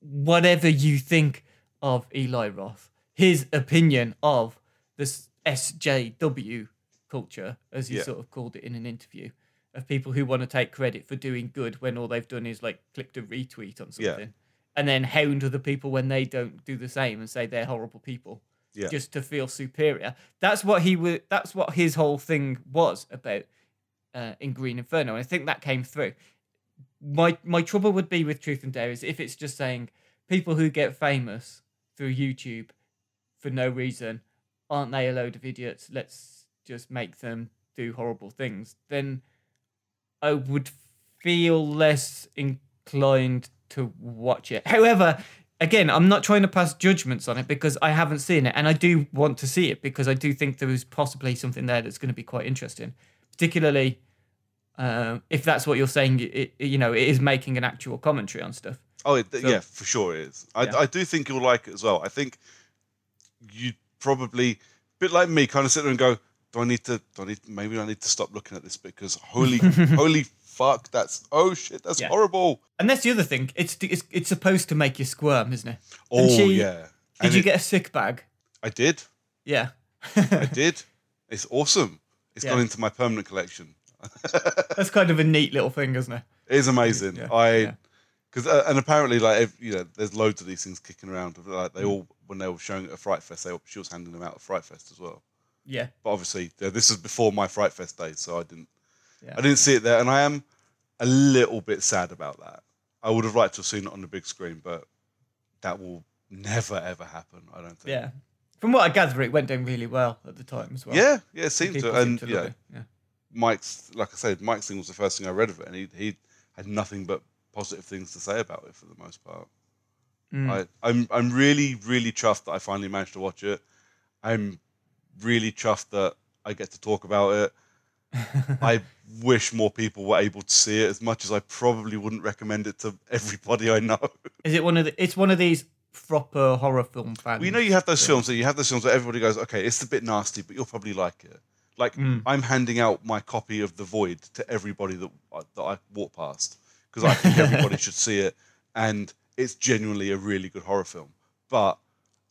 whatever you think of Eli Roth, his opinion of this S J W culture, as he yeah. sort of called it in an interview, of people who want to take credit for doing good when all they've done is like clicked a retweet on something yeah. and then hound other people when they don't do the same and say they're horrible people yeah. just to feel superior. That's what he was, that's what his whole thing was about uh, in Green Inferno. And I think that came through. My my trouble would be with Truth and Dare is if it's just saying people who get famous through YouTube for no reason, aren't they a load of idiots? Let's just make them do horrible things. Then I would feel less inclined to watch it. However, again, I'm not trying to pass judgments on it because I haven't seen it. And I do want to see it because I do think there is possibly something there that's going to be quite interesting, particularly um, if that's what you're saying, it, you know, it is making an actual commentary on stuff. Oh, it, so, yeah, for sure it is. I, yeah. I do think you'll like it as well. I think you... probably a bit like me, kind of sit there and go, do I need to, do I need, maybe I need to stop looking at this because holy, holy fuck, that's, oh shit, that's yeah. horrible. And that's the other thing. It's it's it's supposed to make you squirm, isn't it? Oh, she, yeah. Did and you it, get a sick bag? I did. Yeah. I did. It's awesome. It's yeah. gone into my permanent collection. That's kind of a neat little thing, isn't it? It is amazing. Yeah. I, because, yeah. uh, and apparently, like, if, you know, there's loads of these things kicking around. Like, they all, when they were showing it at Fright Fest, they, she was handing them out at Fright Fest as well. Yeah. But obviously, this was before my Fright Fest days, so I didn't yeah. I didn't see it there. And I am a little bit sad about that. I would have liked to have seen it on the big screen, but that will never, ever happen, I don't think. Yeah. From what I gather, it went down really well at the time as well. Yeah, yeah, it seemed to. And, seemed to yeah, yeah, Mike's, like I said, Mike's thing was the first thing I read of it, and he, he had nothing but positive things to say about it for the most part. Mm. I, I'm I'm really, really chuffed that I finally managed to watch it. I'm really chuffed that I get to talk about it. I wish more people were able to see it as much as I probably wouldn't recommend it to everybody I know. Is it one of the, it's one of these proper horror film fans? Well, you know you have those things. films that you have those films that everybody goes, okay, it's a bit nasty, but you'll probably like it. Like mm. I'm handing out my copy of The Void to everybody that that I walk past because I think everybody should see it, and it's genuinely a really good horror film, but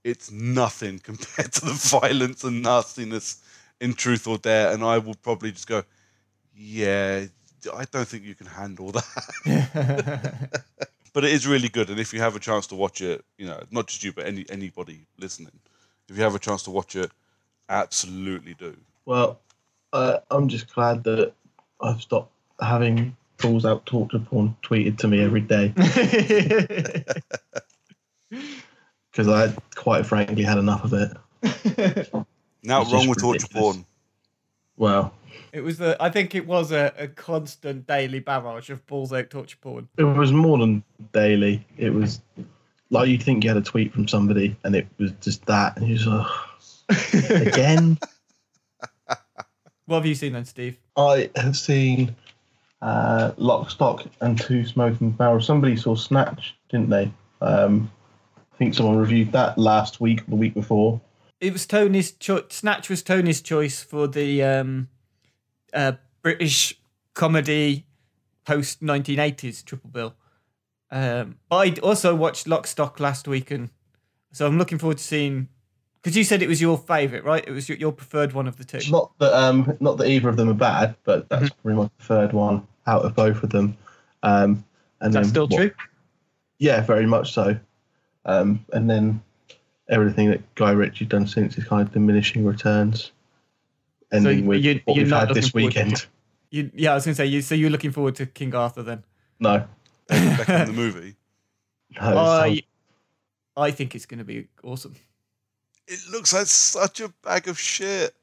it's nothing compared to the violence and nastiness in Truth or Dare. And I will probably just go, yeah, I don't think you can handle that. But it is really good. And if you have a chance to watch it, you know, not just you, but any anybody listening, if you have a chance to watch it, absolutely do. Well, uh, I'm just glad that I've stopped having calls out torture porn tweeted to me every day because I quite frankly had enough of it. Now wrong with torture porn. Well, it was the I think it was a, a constant daily barrage of balls out torture porn. It was more than daily. It was like you'd think you had a tweet from somebody and it was just that, and you just, oh. again. What have you seen then, Steve? I have seen uh, Lock, Stock and Two Smoking Barrels. Somebody saw Snatch, didn't they? Um, I think someone reviewed that last week or the week before. It was Tony's cho- Snatch was Tony's choice for the um, uh, British comedy post nineteen eighties triple bill. Um, but I also watched Lock, Stock last week, and so I'm looking forward to seeing. Because you said it was your favourite, right? It was your, your preferred one of the two. Not that, um, not that either of them are bad, but that's mm-hmm. probably my preferred one out of both of them. Um, and that's then, still what, true? Yeah, very much so. Um, and then everything that Guy Ritchie's done since is kind of diminishing returns. Ending so with you, what you're we've not had this weekend. To, you, yeah, I was going to say, you, so you're looking forward to King Arthur then? No. Back in the movie? No. I, sounds... I think it's going to be awesome. It looks like such a bag of shit.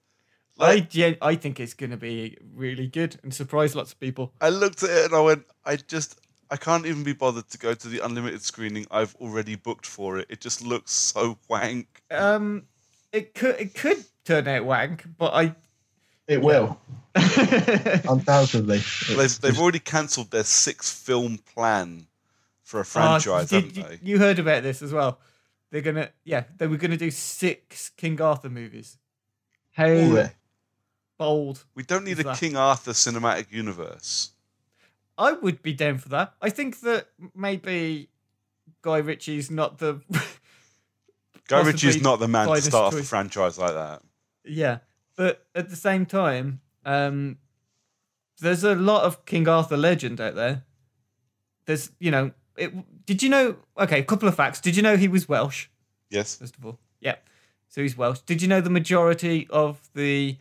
Like, I, yeah, I think it's going to be really good and surprise lots of people. I looked at it and I went, I just, I can't even be bothered to go to the unlimited screening I've already booked for it. It just looks so wank. Um, it could, it could turn out wank, but I. It will. Undoubtedly. They've, they've already cancelled their six film plan for a franchise, uh, did, haven't they? You heard about this as well. They're gonna, yeah, they were gonna do six King Arthur movies. How Ooh. bold! We don't need a that. King Arthur cinematic universe. I would be down for that. I think that maybe Guy Ritchie's not the Guy Ritchie's not the man to start off a franchise like that. Yeah, but at the same time, um, there's a lot of King Arthur legend out there. There's, you know. It, did you know... Okay, a couple of facts. Did you know he was Welsh? Yes. First of all. Yeah. So he's Welsh. Did you know the majority of the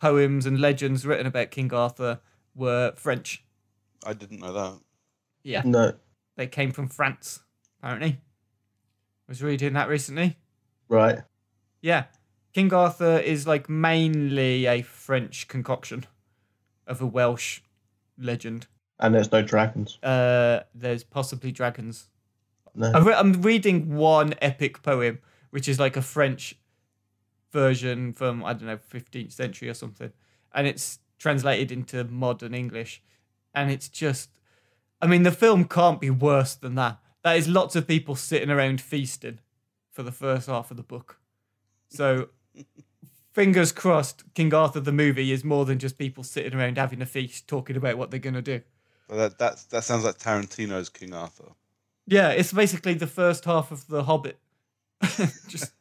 poems and legends written about King Arthur were French? I didn't know that. Yeah. No. They came from France, apparently. I was reading that recently. Right. Yeah. King Arthur is like mainly a French concoction of a Welsh legend. And there's no dragons. Uh, there's possibly dragons. No. I re- I'm reading one epic poem, which is like a French version from, I don't know, fifteenth century or something. And it's translated into modern English. And it's just... I mean, the film can't be worse than that. That is lots of people sitting around feasting for the first half of the book. So, fingers crossed, King Arthur the movie is more than just people sitting around having a feast talking about what they're going to do. Well, that, that that sounds like Tarantino's King Arthur. Yeah, it's basically the first half of The Hobbit. Just.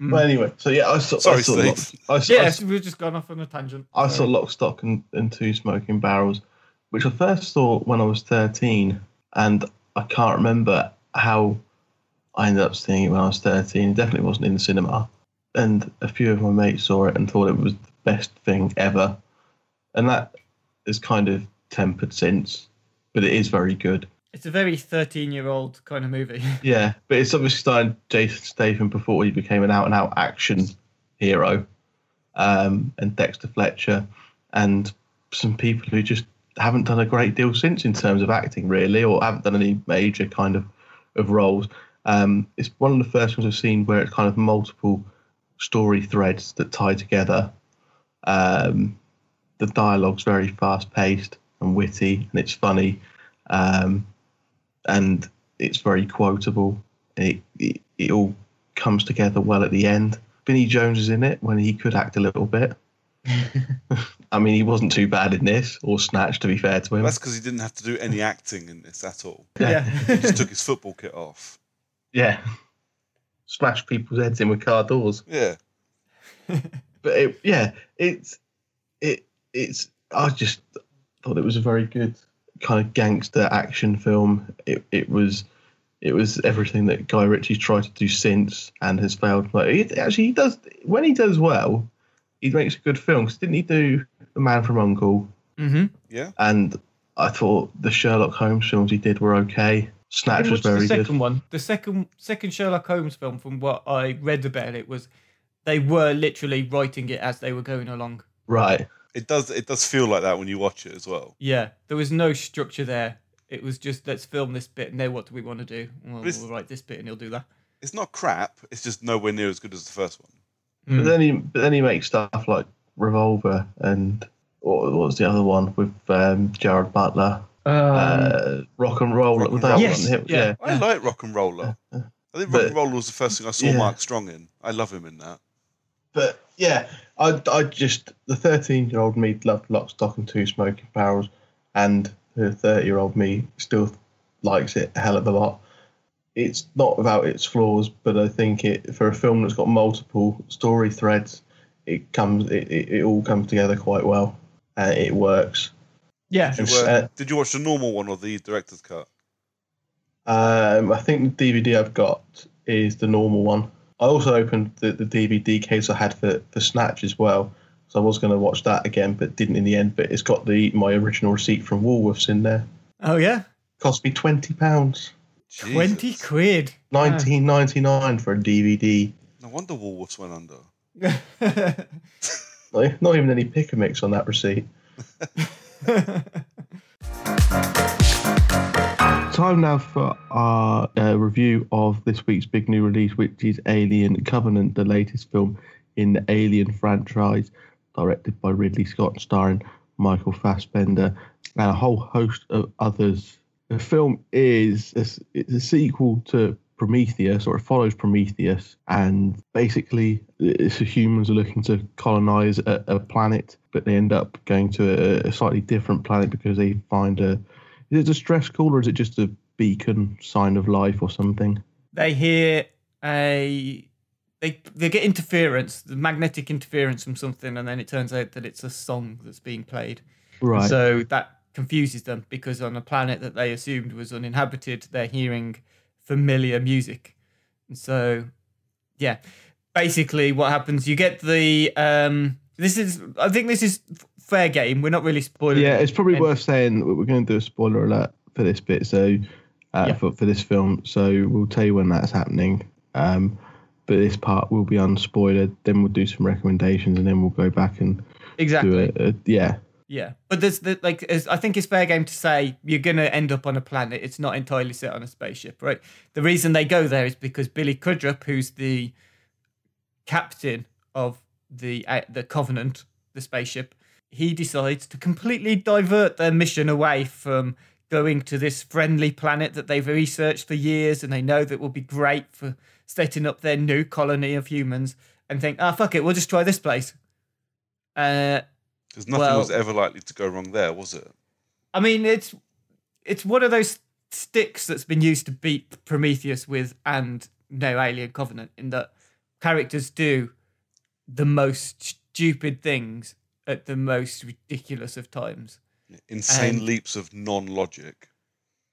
Mm. But anyway, so yeah, I saw. Sorry, I saw Lock, I, yeah, I, we've just gone off on a tangent. I saw Lock, Stock, and, and Two Smoking Barrels, which I first saw when I was thirteen, and I can't remember how I ended up seeing it when I was thirteen. It definitely wasn't in the cinema, and a few of my mates saw it and thought it was the best thing ever, and that is kind of tempered since, but it is very good. It's a very thirteen-year-old kind of movie. Yeah, but it's obviously starring Jason Statham before he became an out-and-out action hero, um, and Dexter Fletcher, and some people who just haven't done a great deal since in terms of acting, really, or haven't done any major kind of, of roles. Um, it's one of the first ones I've seen where it's kind of multiple story threads that tie together. Um... The dialogue's very fast-paced and witty, and it's funny, um, and it's very quotable. It, it it all comes together well at the end. Vinnie Jones is in it when he could act a little bit. I mean, he wasn't too bad in this, or Snatch, to be fair to him. That's because he didn't have to do any acting in this at all. Yeah, he just took his football kit off. Yeah, smashed people's heads in with car doors. Yeah, but it, yeah, it's it. It's. I just thought it was a very good kind of gangster action film. It it was, it was everything that Guy Ritchie's tried to do since and has failed. Like he, actually, he does when he does well, he makes a good film. Because didn't he do The Man from U N C L E? Mm-hmm. Yeah. And I thought the Sherlock Holmes films he did were okay. Snatch was very good. The second one, the second second Sherlock Holmes film, from what I read about it, was they were literally writing it as they were going along. Right. It does it does feel like that when you watch it as well. Yeah, there was no structure there. It was just, let's film this bit, and then what do we want to do? Well, we'll write this bit, and he'll do that. it's not crap. It's just nowhere near as good as the first one. Mm. But then he, but then he makes stuff like Revolver and what was the other one with um, Gerard Butler? Um, uh, rock and Roller. Rock and roller. Yes. Yeah. yeah, I like Rock and Roller. I think but, Rock and Roller was the first thing I saw yeah. Mark Strong in. I love him in that. But yeah, I, I just the thirteen-year-old me loved Lock, Stock and Two Smoking Barrels, and the thirty-year-old me still likes it a hell of a lot. It's not without its flaws, but I think it for a film that's got multiple story threads, it comes it, it, it all comes together quite well, and it works. Yeah. Did you, uh, did you watch the normal one or the director's cut? Um, I think the D V D I've got is the normal one. I also opened the, the D V D case I had for, for Snatch as well, so I was going to watch that again, but didn't in the end. But it's got the my original receipt from Woolworths in there. Oh yeah, cost me twenty pounds. Twenty quid. Nineteen ninety nine for a D V D. No wonder Woolworths went under. not, not even any pick a mix on that receipt. Time now for our uh, review of this week's big new release, which is Alien Covenant, the latest film in the Alien franchise, directed by Ridley Scott, starring Michael Fassbender and a whole host of others. The film is a, it's a sequel to Prometheus, or it follows Prometheus, and basically it's humans are looking to colonize a, a planet, but they end up going to a, a slightly different planet because they find a is it a stress call or is it just a beacon sign of life or something? They hear a they they get interference, the magnetic interference from something, and then it turns out that it's a song that's being played. Right. So that confuses them because on a planet that they assumed was uninhabited, they're hearing familiar music. And so, yeah, basically what happens, you get the, um, this is, I think this is fair game. We're not really spoiling. Yeah, it's probably anything. Worth saying we're going to do a spoiler alert for this bit. So uh, yeah. for, for this film. So we'll tell you when that's happening. Um, but this part will be unspoiled. Then we'll do some recommendations and then we'll go back and exactly. do a, a, yeah. Yeah, but there's the, like I think it's fair game to say you're going to end up on a planet. It's not entirely set on a spaceship, right? The reason they go there is because Billy Crudup, who's the captain of the uh, the Covenant, the spaceship, he decides to completely divert their mission away from going to this friendly planet that they've researched for years and they know that will be great for setting up their new colony of humans, and think, ah, oh, fuck it, we'll just try this place. Uh... Because nothing well, was ever likely to go wrong there, was it? I mean, it's it's one of those sticks that's been used to beat Prometheus with and no Alien Covenant, in that characters do the most stupid things at the most ridiculous of times. Insane um, leaps of non-logic.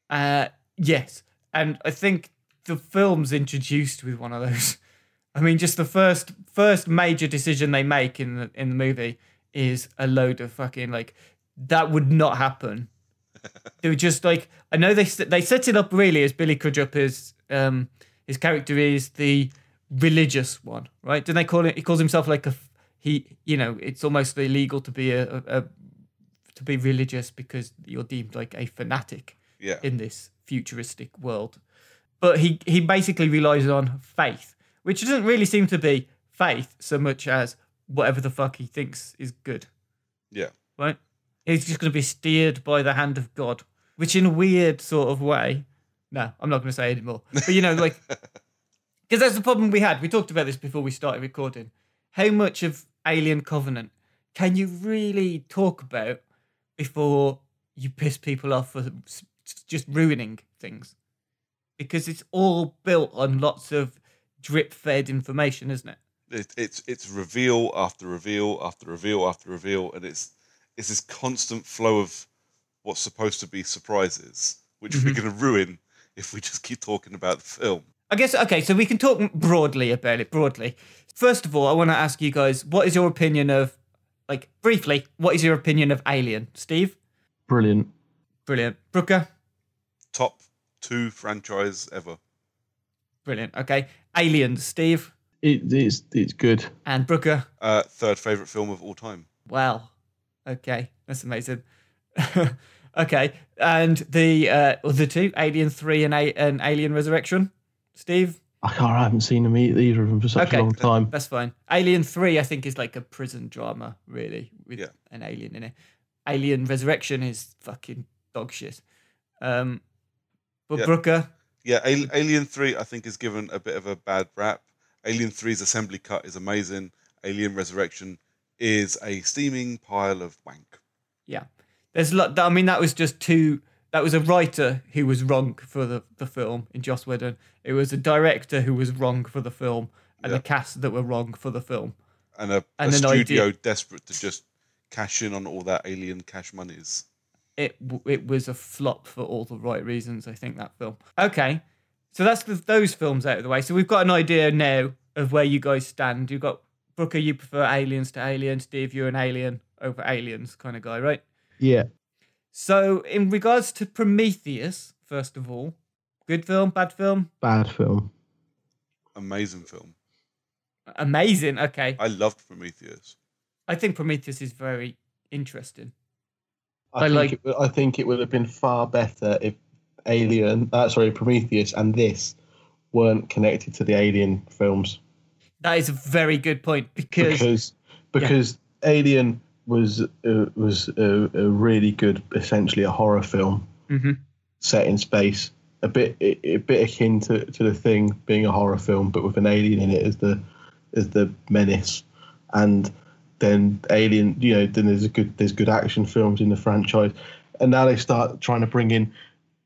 Uh, yes, and I think the film's introduced with one of those. I mean, just the first first major decision they make in the, in the movie is a load of fucking, like, that would not happen. They were just like, I know they they set it up really as Billy Crudup is, um, his character is the religious one, right? Didn't they call it, he calls himself like a, he, you know, it's almost illegal to be a, a, a to be religious because you're deemed like a fanatic yeah. in this futuristic world. But he, he basically relies on faith, which doesn't really seem to be faith so much as whatever the fuck he thinks is good. Yeah. Right? He's just going to be steered by the hand of God, which in a weird sort of way... No, I'm not going to say it anymore. But, you know, like... Because that's the problem we had. We talked about this before we started recording. How much of Alien Covenant can you really talk about before you piss people off for just ruining things? Because it's all built on lots of drip-fed information, isn't it? It's it's reveal after reveal after reveal after reveal, and it's it's this constant flow of what's supposed to be surprises, which mm-hmm. we're going to ruin if we just keep talking about the film. I guess, okay, so we can talk broadly about it, broadly. First of all, I want to ask you guys, what is your opinion of, like, briefly, what is your opinion of Alien? Steve? Brilliant. Brilliant. Brooker? Top two franchise ever. Brilliant, okay. Alien, Steve? It, it's it's good. And Brooker? Uh, third favourite film of all time. Wow. Okay. That's amazing. Okay. And the uh, other two, Alien three and, A- and Alien Resurrection? Steve? I can't. I haven't seen them either of them for such okay, a long time. That's fine. Alien three, I think, is like a prison drama, really, with yeah. an alien in it. Alien Resurrection is fucking dog shit. Um, but yeah. Brooker, yeah, Al- Alien three, I think, is given a bit of a bad rap. Alien three's assembly cut is amazing. Alien Resurrection is a steaming pile of wank. Yeah, there's a lot. I mean, that was just two. That was a writer who was wrong for the, the film in Joss Whedon. It was a director who was wrong for the film, and yep. a cast that were wrong for the film. And a, and a an studio idea. desperate to just cash in on all that alien cash monies. It it was a flop for all the right reasons, I think, that film. Okay, so that's the, those films out of the way. So we've got an idea now of where you guys stand. You've got, Brooker, you prefer Aliens to Alien. Steve, you're an Alien over Aliens kind of guy, right? Yeah. So, in regards to Prometheus, first of all, good film, bad film? Bad film. Amazing film. Amazing, okay. I loved Prometheus. I think Prometheus is very interesting. I, I think like. It, I think it would have been far better if Alien, uh, sorry, Prometheus and this weren't connected to the Alien films. That is a very good point because because, because yeah. Alien. was uh, was a, a really good, essentially a horror film mm-hmm. set in space, a bit a, a bit akin to, to The Thing being a horror film, but with an alien in it as the as the menace. And then Alien, you know, then there's a good there's good action films in the franchise, and now they start trying to bring in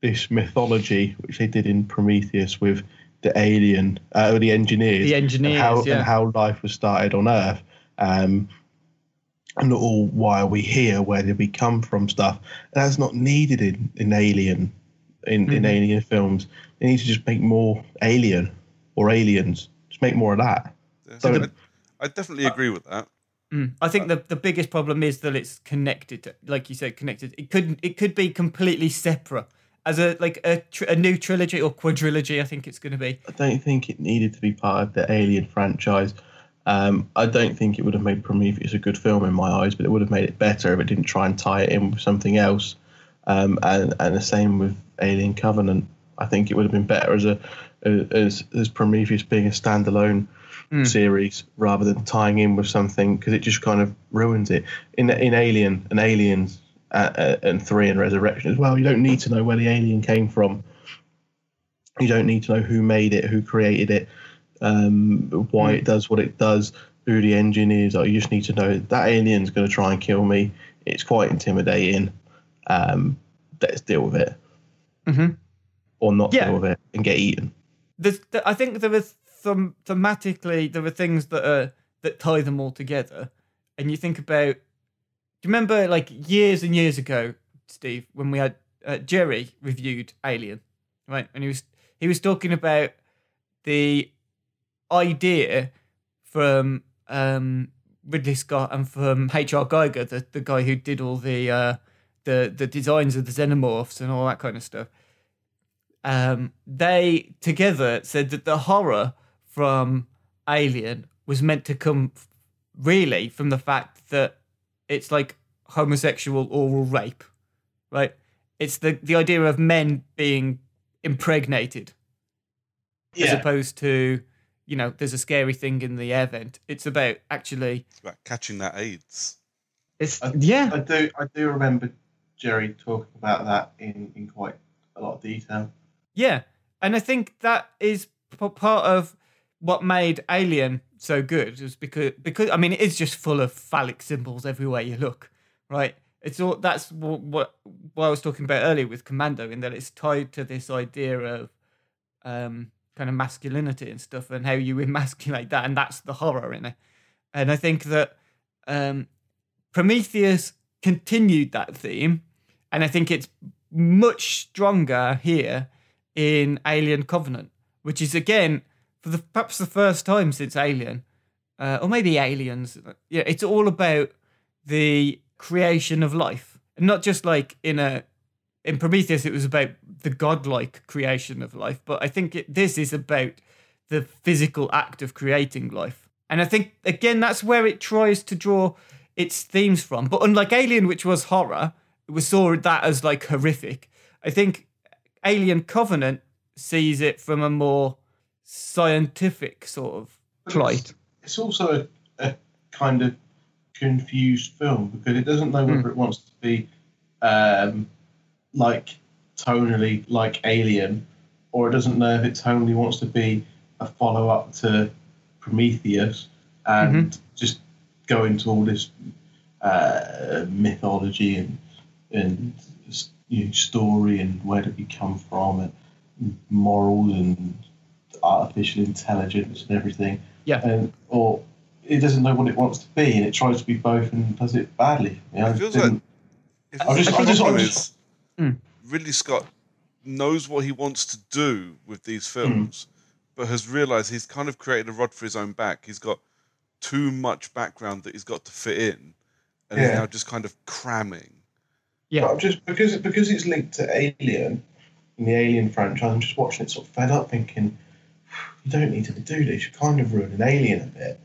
this mythology, which they did in Prometheus with the alien, uh, or the engineers, the engineers, and how, yeah. and how life was started on Earth. Um, And all, why are we here? Where did we come from? Stuff that's not needed in, in Alien, in, mm-hmm. in Alien films. They need to just make more Alien or aliens. Just make more of that. Yeah, so, I, I definitely uh, agree with that. Mm, I think uh, the the biggest problem is that it's connected. To, like you said, connected. It could it could be completely separate as a like a, tr- a new trilogy or quadrilogy. I think it's going to be. I don't think it needed to be part of the Alien franchise. Um, I don't think it would have made Prometheus a good film in my eyes, but it would have made it better if it didn't try and tie it in with something else. Um, and, and the same with Alien Covenant. I think it would have been better as a as, as Prometheus being a standalone mm. series rather than tying in with something, because it just kind of ruins it. In in Alien and Aliens uh, and three and Resurrection as well, you don't need to know where the alien came from. You don't need to know who made it, who created it. Um, why it does what it does, who the engineers are. You just need to know that alien's going to try and kill me. It's quite intimidating. Um, let's deal with it, mm-hmm. or not yeah. deal with it and get eaten. There's, I think there are some thematically there are things that are that tie them all together. And you think about, do you remember like years and years ago, Steve, when we had uh, Jerry reviewed Alien, right? And he was he was talking about the idea from um, Ridley Scott and from H R Geiger, the, the guy who did all the uh, the the designs of the xenomorphs and all that kind of stuff. Um, they together said that the horror from Alien was meant to come really from the fact that it's like homosexual oral rape, right? It's the, the idea of men being impregnated yeah. as opposed to, you know, there's a scary thing in the air vent. It's about actually it's about catching that AIDS. It's I, yeah. I do I do remember Jerry talking about that in, in quite a lot of detail. Yeah, and I think that is p- part of what made Alien so good. Is because because I mean it is just full of phallic symbols everywhere you look, right? It's all that's what what, what I was talking about earlier with Commando, in that it's tied to this idea of um. kind of masculinity and stuff, and how you emasculate that, and that's the horror in it. And I think that um, Prometheus continued that theme, and I think it's much stronger here in Alien Covenant, which is again for the perhaps the first time since Alien, uh, or maybe Aliens. Yeah, it's all about the creation of life, and not just like in a In Prometheus, it was about the godlike creation of life, but I think it, this is about the physical act of creating life. And I think, again, that's where it tries to draw its themes from. But unlike Alien, which was horror, we saw that as, like, horrific. I think Alien Covenant sees it from a more scientific sort of plight. It's, it's also a, a kind of confused film because it doesn't know whether mm. it wants to be um, like tonally like Alien, or it doesn't know if it tonally wants to be a follow-up to Prometheus and mm-hmm. just go into all this uh, mythology and and you know, story and where did we come from and morals and artificial intelligence and everything. Yeah. And or it doesn't know what it wants to be and it tries to be both and does it badly. You know, it feels like it feels I just, like I just, I just, is Ridley Scott knows what he wants to do with these films, mm. but has realised he's kind of created a rod for his own back. He's got too much background that he's got to fit in, and yeah. is now just kind of cramming. Yeah, but just because because it's linked to Alien and the Alien franchise, I'm just watching it sort of fed up, thinking you don't need to do this. You're kind of ruining Alien a bit.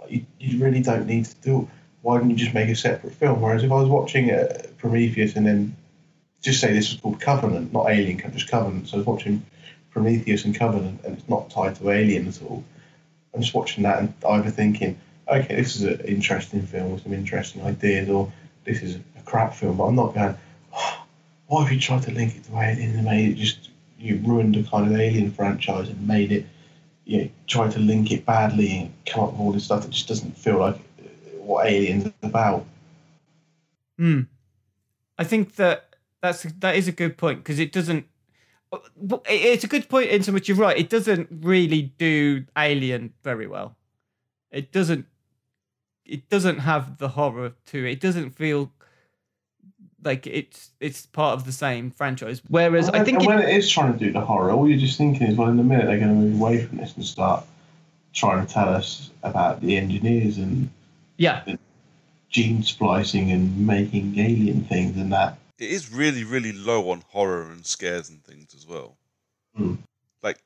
Like, you you really don't need to do. Why don't you just make a separate film? Whereas if I was watching uh, Prometheus and then just say this is called Covenant, not Alien, just Covenant. So I was watching Prometheus and Covenant, and it's not tied to Alien at all. I'm just watching that and either thinking, okay, this is an interesting film with some interesting ideas, or this is a crap film. But I'm not going, oh, why have you tried to link it to Alien and made it just, you ruined the kind of Alien franchise and made it, you know, try to link it badly and come up with all this stuff that just doesn't feel like what Alien's about. Hmm. I think that That's that is a good point because it doesn't. It's a good point in so much you're right. It doesn't really do Alien very well. It doesn't. It doesn't have the horror to it. It doesn't feel like it's it's part of the same franchise. Whereas and I think and it, when it is trying to do the horror, all you're just thinking is, well, in a minute they're going to move away from this and start trying to tell us about the engineers and yeah, the gene splicing and making alien things and that. It is really, really low on horror and scares and things as well. Mm. Like,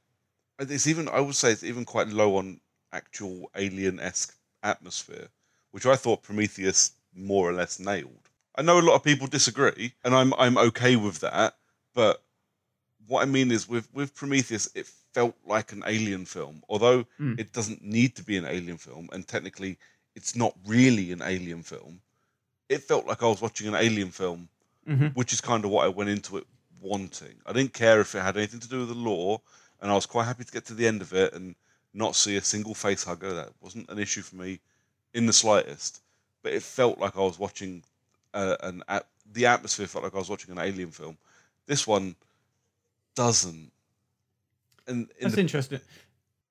it's even, I would say it's even quite low on actual alien-esque atmosphere, which I thought Prometheus more or less nailed. I know a lot of people disagree, and I'm I'm okay with that, but what I mean is with, with Prometheus, it felt like an Alien film, although mm. it doesn't need to be an Alien film, and technically it's not really an Alien film. It felt like I was watching an Alien film, mm-hmm. which is kind of what I went into it wanting. I didn't care if it had anything to do with the lore, and I was quite happy to get to the end of it and not see a single face hugger. That wasn't an issue for me in the slightest. But it felt like I was watching uh, an at- the atmosphere felt like I was watching an Alien film. This one doesn't. And in that's the, interesting.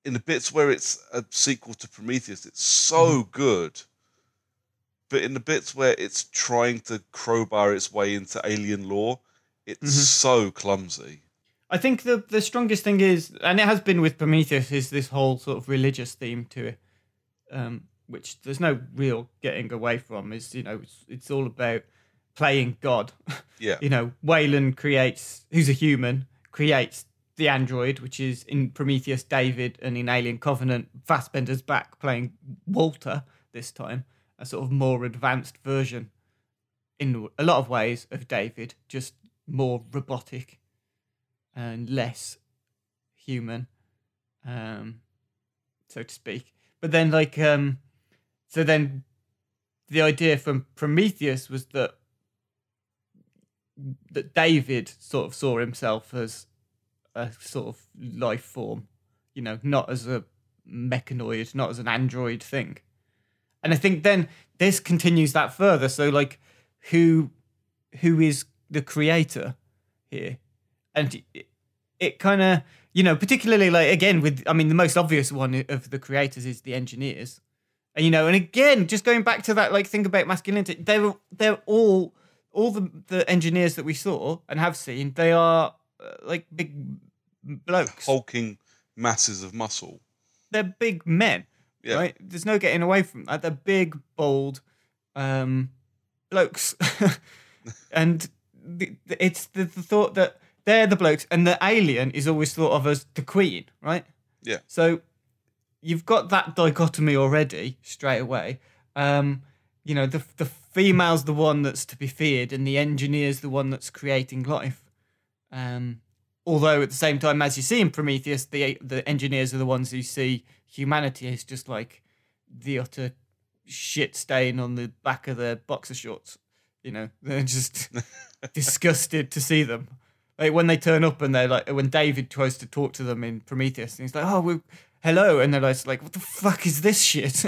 In the bits where it's a sequel to Prometheus, it's so mm-hmm. good. But in the bits where it's trying to crowbar its way into alien lore, it's mm-hmm. so clumsy. I think the, the strongest thing is, and it has been with Prometheus, is this whole sort of religious theme to it, um, which there's no real getting away from. Is you know, it's, it's all about playing God. Yeah. You know, Wayland creates, who's a human, creates the android, which is in Prometheus David, and in Alien Covenant, Fassbender's back playing Walter this time. A sort of more advanced version, in a lot of ways, of David, just more robotic and less human, um, so to speak. But then, like, um, so then, the idea from Prometheus was that that David sort of saw himself as a sort of life form, you know, not as a mechanoid, not as an android thing. And I think then this continues that further. So, like, who who is the creator here? And it, it kind of, you know, particularly, like, again, with, I mean, the most obvious one of the creators is the engineers. And, you know, and again, just going back to that, like, thing about masculinity, they were, they're all, all the, the engineers that we saw and have seen, they are, uh, like, big blokes. Hulking masses of muscle. They're big men. Yeah. Right, there's no getting away from that. They're big, bold um, blokes, and the, the, it's the, the thought that they're the blokes, and the alien is always thought of as the queen, right? Yeah. So you've got that dichotomy already straight away. Um, you know, the the female's the one that's to be feared, and the engineer's the one that's creating life. Um, Although at the same time, as you see in Prometheus, the the engineers are the ones who see humanity as just like the utter shit stain on the back of their boxer shorts. You know, they're just disgusted to see them. Like when they turn up and they're like, when David tries to talk to them in Prometheus, and he's like, "Oh, we're, hello," and they're like, like, "What the fuck is this shit?"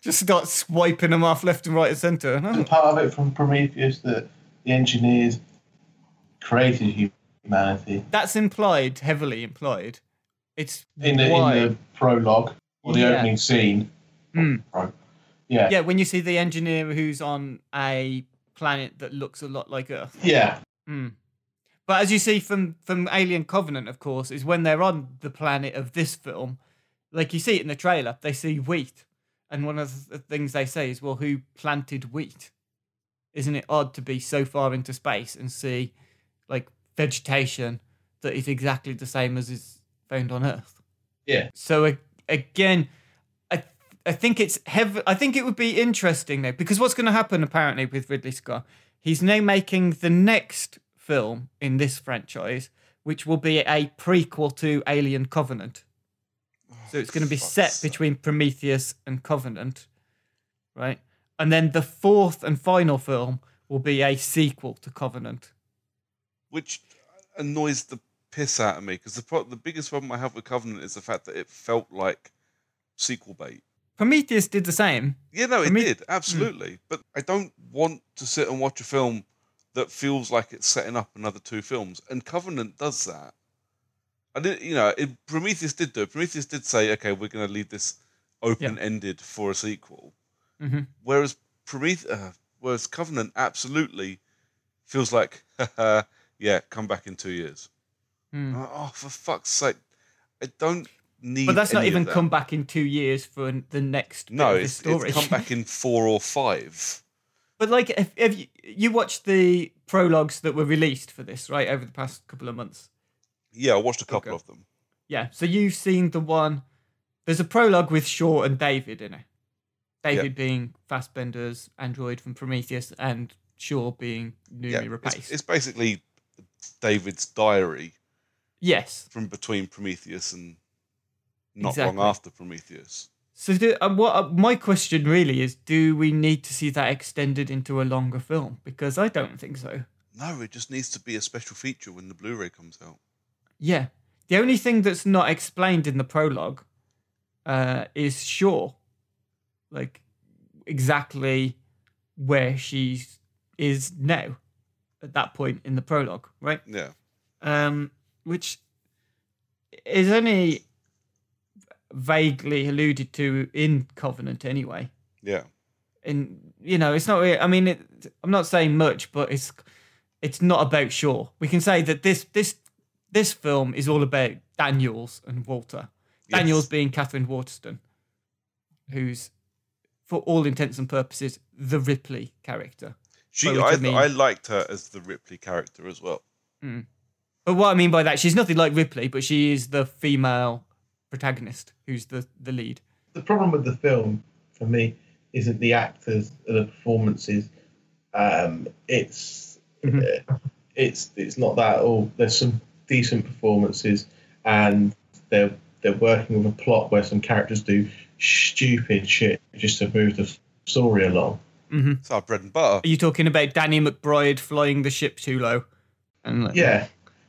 Just start swiping them off left and right and centre. And oh. Part of it from Prometheus that the engineers created humanity. That's implied, heavily implied. It's in the, in the prologue or the yeah. opening scene. Mm. Pro- yeah, yeah. When you see the engineer who's on a planet that looks a lot like Earth. Yeah. Mm. But as you see from, from Alien Covenant, of course, is when they're on the planet of this film, like you see it in the trailer, they see wheat. And one of the things they say is, well, who planted wheat? Isn't it odd to be so far into space and see, like, vegetation that is exactly the same as is found on Earth? Yeah. So, again, I I think it's hev- I think it would be interesting, though, because what's going to happen, apparently, with Ridley Scott, he's now making the next film in this franchise, which will be a prequel to Alien Covenant. Oh, so it's going to be set so. between Prometheus and Covenant, right? And then the fourth and final film will be a sequel to Covenant. Which annoys the piss out of me, because the, pro- the biggest problem I have with Covenant is the fact that it felt like sequel bait. Prometheus did the same. Yeah, no, Promet- it did, absolutely. Mm. But I don't want to sit and watch a film that feels like it's setting up another two films. And Covenant does that. I didn't, you know, it, Prometheus did do it. Prometheus did say, okay, we're going to leave this open-ended yeah. for a sequel. Mm-hmm. Whereas Prometheus, uh, whereas Covenant absolutely feels like, yeah, come back in two years. Mm. Like, oh, for fuck's sake. I don't need But that's any not even that. Come back in two years for the next no, bit it's, of the story. No, it's come back in four or five. But, like, if, if you, you watched the prologues that were released for this, right, over the past couple of months? Yeah, I watched a couple okay. of them. Yeah, so you've seen the one... There's a prologue with Shaw and David in it. David yeah. being Fassbender's android from Prometheus and Shaw being Noomi yeah, Rapace. It's, it's basically David's diary. Yes. From between Prometheus and not exactly. long after Prometheus. So do, um, what uh, my question really is, do we need to see that extended into a longer film? Because I don't think so. No, it just needs to be a special feature when the Blu-ray comes out. Yeah. The only thing that's not explained in the prologue uh, is Shaw. Like, exactly where she is now at that point in the prologue, right? Yeah. Um, which is only... vaguely alluded to in Covenant anyway. Yeah. And, you know, it's not really, I mean, it, I'm not saying much, but it's it's not about Shaw. We can say that this this this film is all about Daniels and Walter. Yes. Daniels being Catherine Waterston, who's, for all intents and purposes, the Ripley character. She, I, I, mean, I liked her as the Ripley character as well. Mm. But what I mean by that, she's nothing like Ripley, but she is the female protagonist who's the the lead. The problem with the film for me isn't the actors or the performances. um it's mm-hmm. uh, it's it's not that at all. There's some decent performances and they're they're working with a plot where some characters do stupid shit just to move the story along. Mm-hmm. It's our bread and butter. Are you talking about Danny McBride flying the ship too low? And like, yeah,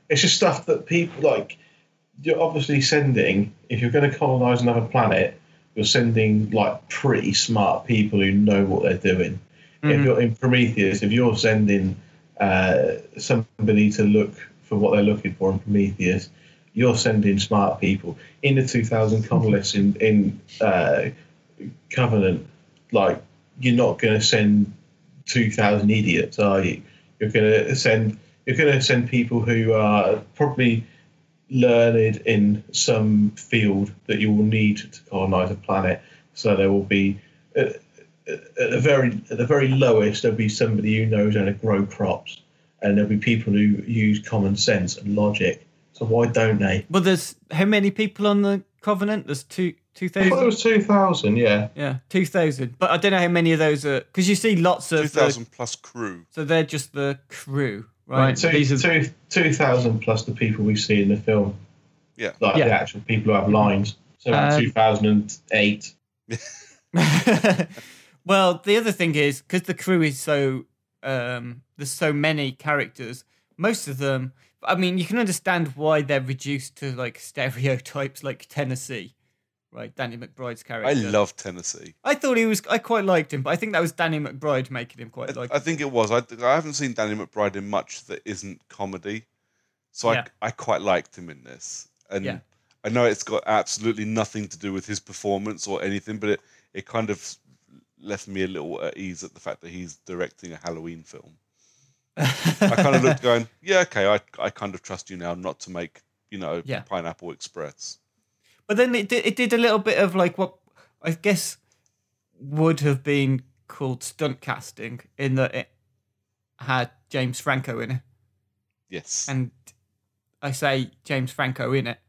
it's just stuff that people like. You're obviously sending, if you're going to colonise another planet, you're sending, like, pretty smart people who know what they're doing. Mm-hmm. If you're in Prometheus, if you're sending uh, somebody to look for what they're looking for in Prometheus, you're sending smart people. In the two thousand colonists in, in uh, Covenant, like, you're not going to send two thousand idiots, are you? You're going to send, you're going to send people who are probably... learned in some field that you will need to colonize a planet. So there will be at the very at the very lowest there'll be somebody who knows how to grow crops, and there'll be people who use common sense and logic. So why don't they? Well, there's how many people on the Covenant? There's two two thousand. I thought it was two thousand. Yeah. Yeah, two thousand. But I don't know how many of those are because you see lots of two thousand plus crew. So they're just the crew. Right. Two, These are two, two thousand plus the people we see in the film. Yeah. Like yeah. the actual people who have lines. So um, two thousand eight. Well, the other thing is, because the crew is so, um, there's so many characters, most of them, I mean, you can understand why they're reduced to like stereotypes like Tennessee, right? Danny McBride's character. I love Tennessee. I thought he was, I quite liked him, but I think that was Danny McBride making him quite like I think it was. I, I haven't seen Danny McBride in much that isn't comedy. So yeah. I, I quite liked him in this. And yeah. I know it's got absolutely nothing to do with his performance or anything, but it, it kind of left me a little at ease at the fact that he's directing a Halloween film. I kind of looked going, yeah, okay, I I kind of trust you now not to make, you know, yeah. Pineapple Express. But then it did, it did a little bit of like what I guess would have been called stunt casting in that it had James Franco in it. Yes. And I say James Franco in it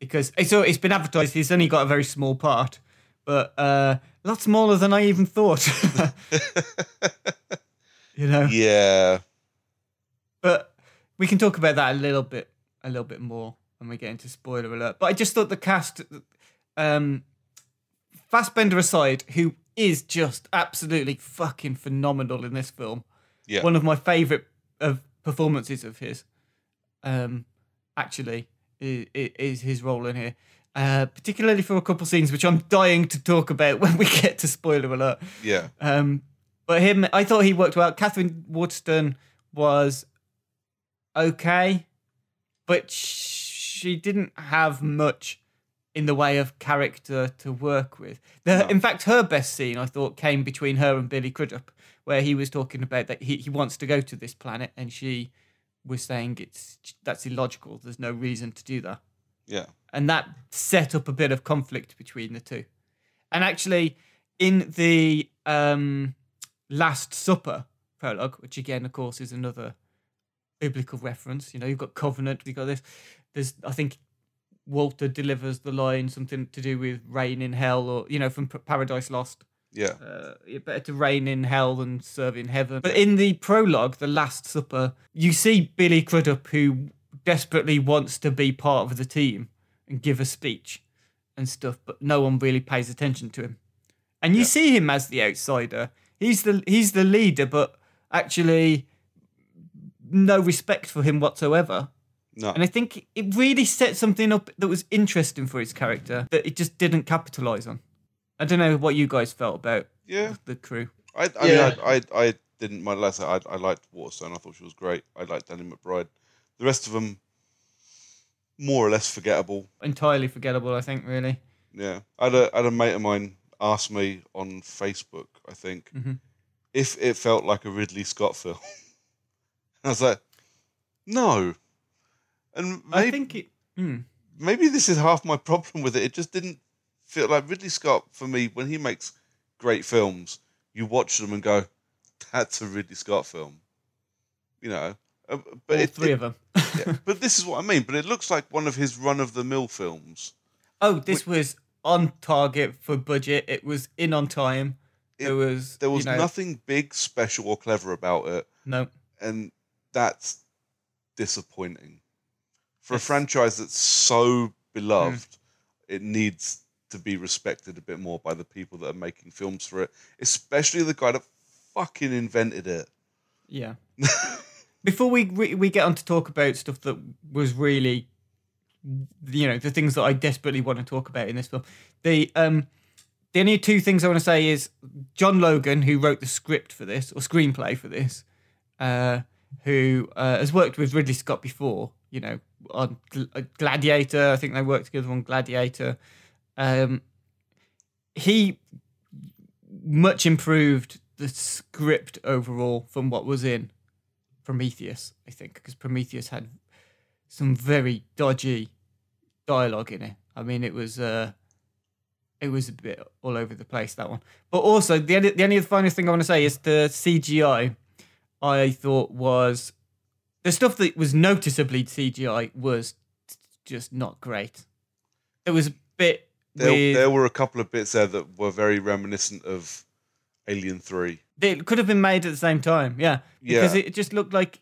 because so it's been advertised he's only got a very small part, but uh, a lot smaller than I even thought. You know? Yeah. But we can talk about that a little bit, a little bit more when we get into spoiler alert. But I just thought the cast, um, Fassbender aside, who is just absolutely fucking phenomenal in this film. Yeah. One of my favourite of performances of his, um, actually, is, is his role in here. Uh, particularly for a couple scenes, which I'm dying to talk about when we get to spoiler alert. Yeah. Um, But him, I thought he worked well. Catherine Waterston was okay, but she didn't have much in the way of character to work with. The, no. In fact, her best scene, I thought, came between her and Billy Crudup, where he was talking about that he, he wants to go to this planet, and she was saying it's that's illogical. There's no reason to do that. Yeah. And that set up a bit of conflict between the two. And actually, in the... Um, Last Supper prologue, which again, of course, is another biblical reference. You know, you've got Covenant, you've got this. There's, I think, Walter delivers the line, something to do with rain in hell, or, you know, from Paradise Lost. Yeah. Uh, you're better to reign in hell than serve in heaven. But in the prologue, The Last Supper, you see Billy Crudup, who desperately wants to be part of the team and give a speech and stuff, but no one really pays attention to him. And you yeah. see him as the outsider. He's the he's the leader, but actually no respect for him whatsoever. No. And I think it really set something up that was interesting for his character that it just didn't capitalise on. I don't know what you guys felt about yeah. the crew. I, I yeah. mean, I, I, I didn't mind less. I, I liked Waterstone. I thought she was great. I liked Danny McBride. The rest of them, more or less forgettable. Entirely forgettable, I think, really. Yeah. I had a, I had a mate of mine asked me on Facebook, I think, mm-hmm. if it felt like a Ridley Scott film. And I was like, no. And maybe, I think it, mm. maybe this is half my problem with it. It just didn't feel like Ridley Scott, for me, when he makes great films, you watch them and go, that's a Ridley Scott film. You know? But All it, three it, of them. Yeah, but this is what I mean. But it looks like one of his run-of-the-mill films. Oh, this which, was... on target for budget. It was in on time. It, there was there was you know, nothing big, special, or clever about it. No. And that's disappointing. For it's, a franchise that's so beloved, mm. it needs to be respected a bit more by the people that are making films for it, especially the guy that fucking invented it. Yeah. Before we re- we get on to talk about stuff that was really... you know, the things that I desperately want to talk about in this film. The um, the only two things I want to say is John Logan, who wrote the script for this, or screenplay for this, uh, who uh, has worked with Ridley Scott before, you know, on Gladiator. I think they worked together on Gladiator. Um, he much improved the script overall from what was in Prometheus, I think, because Prometheus had some very dodgy dialogue in it. I mean, it was uh, it was a bit all over the place, that one. But also, the the only final thing I want to say is the C G I. I thought was the stuff that was noticeably C G I was just not great. It was a bit. There, weird. There were a couple of bits there that were very reminiscent of Alien three. They could have been made at the same time, yeah, because yeah. it just looked like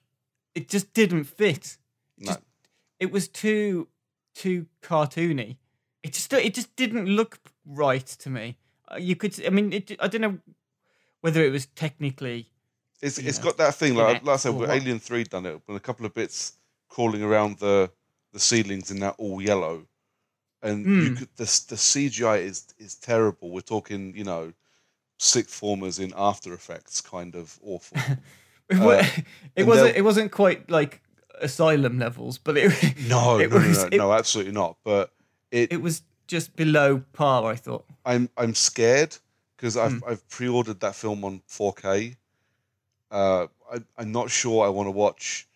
it just didn't fit. It, no. just, it was too too cartoony. It just it just didn't look right to me. Uh, you could, I mean, it, I don't know whether it was technically. It's it's know, got that thing like like I said, Alien three done it, with a couple of bits crawling around the the ceilings in that all yellow, and mm. you could the the C G I is is terrible. We're talking, you know, sixth formers in After Effects kind of awful. it, uh, it wasn't it wasn't quite like Asylum levels, but it no it no was, no, no, it, no absolutely not. But it it was just below par. I thought I'm I'm scared because I've mm. I've pre-ordered that film on four K. Uh, I, I'm not sure I want to watch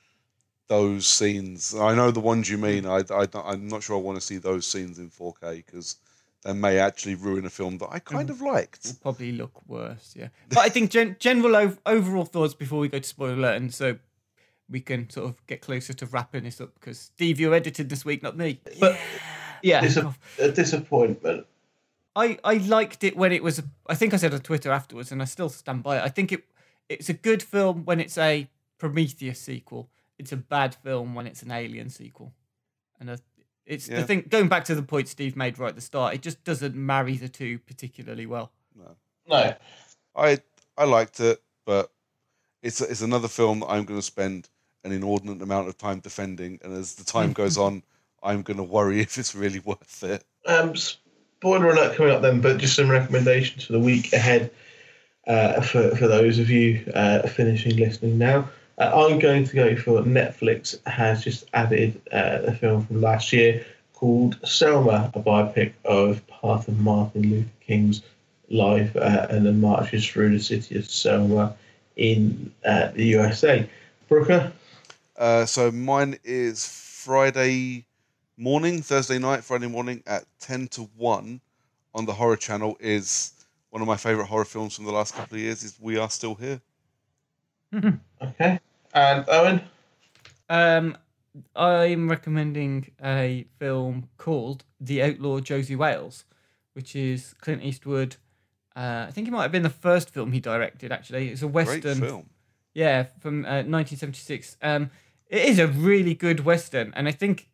those scenes. I know the ones you mean. I, I, I'm not sure I want to see those scenes in four K because they may actually ruin a film that I kind of liked. It'll probably look worse, yeah. But I think gen- general ov- overall thoughts before we go to spoiler alert, and so we can sort of get closer to wrapping this up because, Steve, you edited this week, not me. But yeah, it's yeah. a, a disappointment. I, I liked it when it was, a, I think I said on Twitter afterwards, and I still stand by it. I think it It's a good film when it's a Prometheus sequel. It's a bad film when it's an Alien sequel. And a, it's yeah. the thing, going back to the point Steve made right at the start, it just doesn't marry the two particularly well. No. No. I I liked it, but it's it's another film that I'm going to spend an inordinate amount of time defending, and as the time goes on, I'm going to worry if it's really worth it. Um, spoiler alert coming up then, but just some recommendations for the week ahead. Uh, for, for those of you uh, finishing listening now, uh, I'm going to go for Netflix has just added uh, a film from last year called Selma, a biopic of part of Martin Luther King's life uh, and the marches through the city of Selma in uh, the U S A. Brooker? Uh, so mine is Friday morning, Thursday night, Friday morning at ten to one on the Horror Channel is... One of my favourite horror films from the last couple of years is We Are Still Here. Okay. And Owen? Um, I'm recommending a film called The Outlaw Josie Wales, which is Clint Eastwood. Uh, I think it might have been the first film he directed, actually. It's a Western. Great film. Yeah, from uh, nineteen seventy-six. Um, it is a really good Western, and I think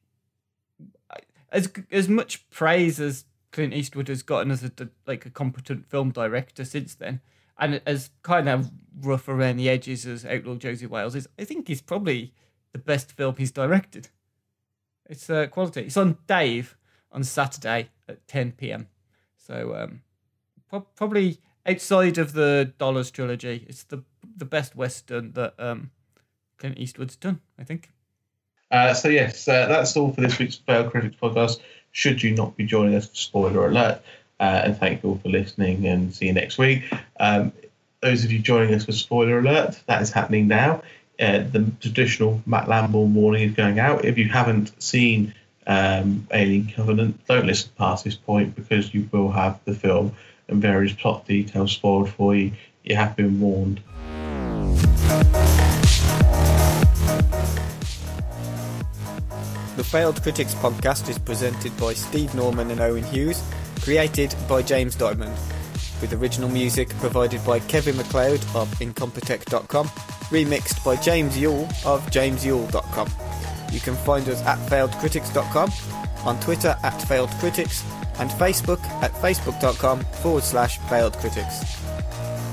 as as much praise as Clint Eastwood has gotten as a, like a competent film director since then, and as kind of rough around the edges as Outlaw Josie Wales is, I think he's probably the best film he's directed. It's uh, quality. It's on Dave on Saturday at ten p.m. So um, pro- probably outside of the Dollars trilogy, it's the the best Western that um, Clint Eastwood's done, I think. Uh, so yes, uh, that's all for this week's Failed Critics podcast. Should you not be joining us, spoiler alert, uh, and thank you all for listening and see you next week. Um, those of you joining us with spoiler alert, that is happening now. Uh, the traditional Matt Lamborn warning is going out. If you haven't seen um, Alien Covenant, don't listen past this point because you will have the film and various plot details spoiled for you. You have been warned. The Failed Critics podcast is presented by Steve Norman and Owen Hughes, created by James Diamond, with original music provided by Kevin MacLeod of Incompetech dot com, remixed by James Yule of James Yule dot com. You can find us at failed critics dot com, on Twitter at failedcritics, and Facebook at facebook.com forward slash failedcritics.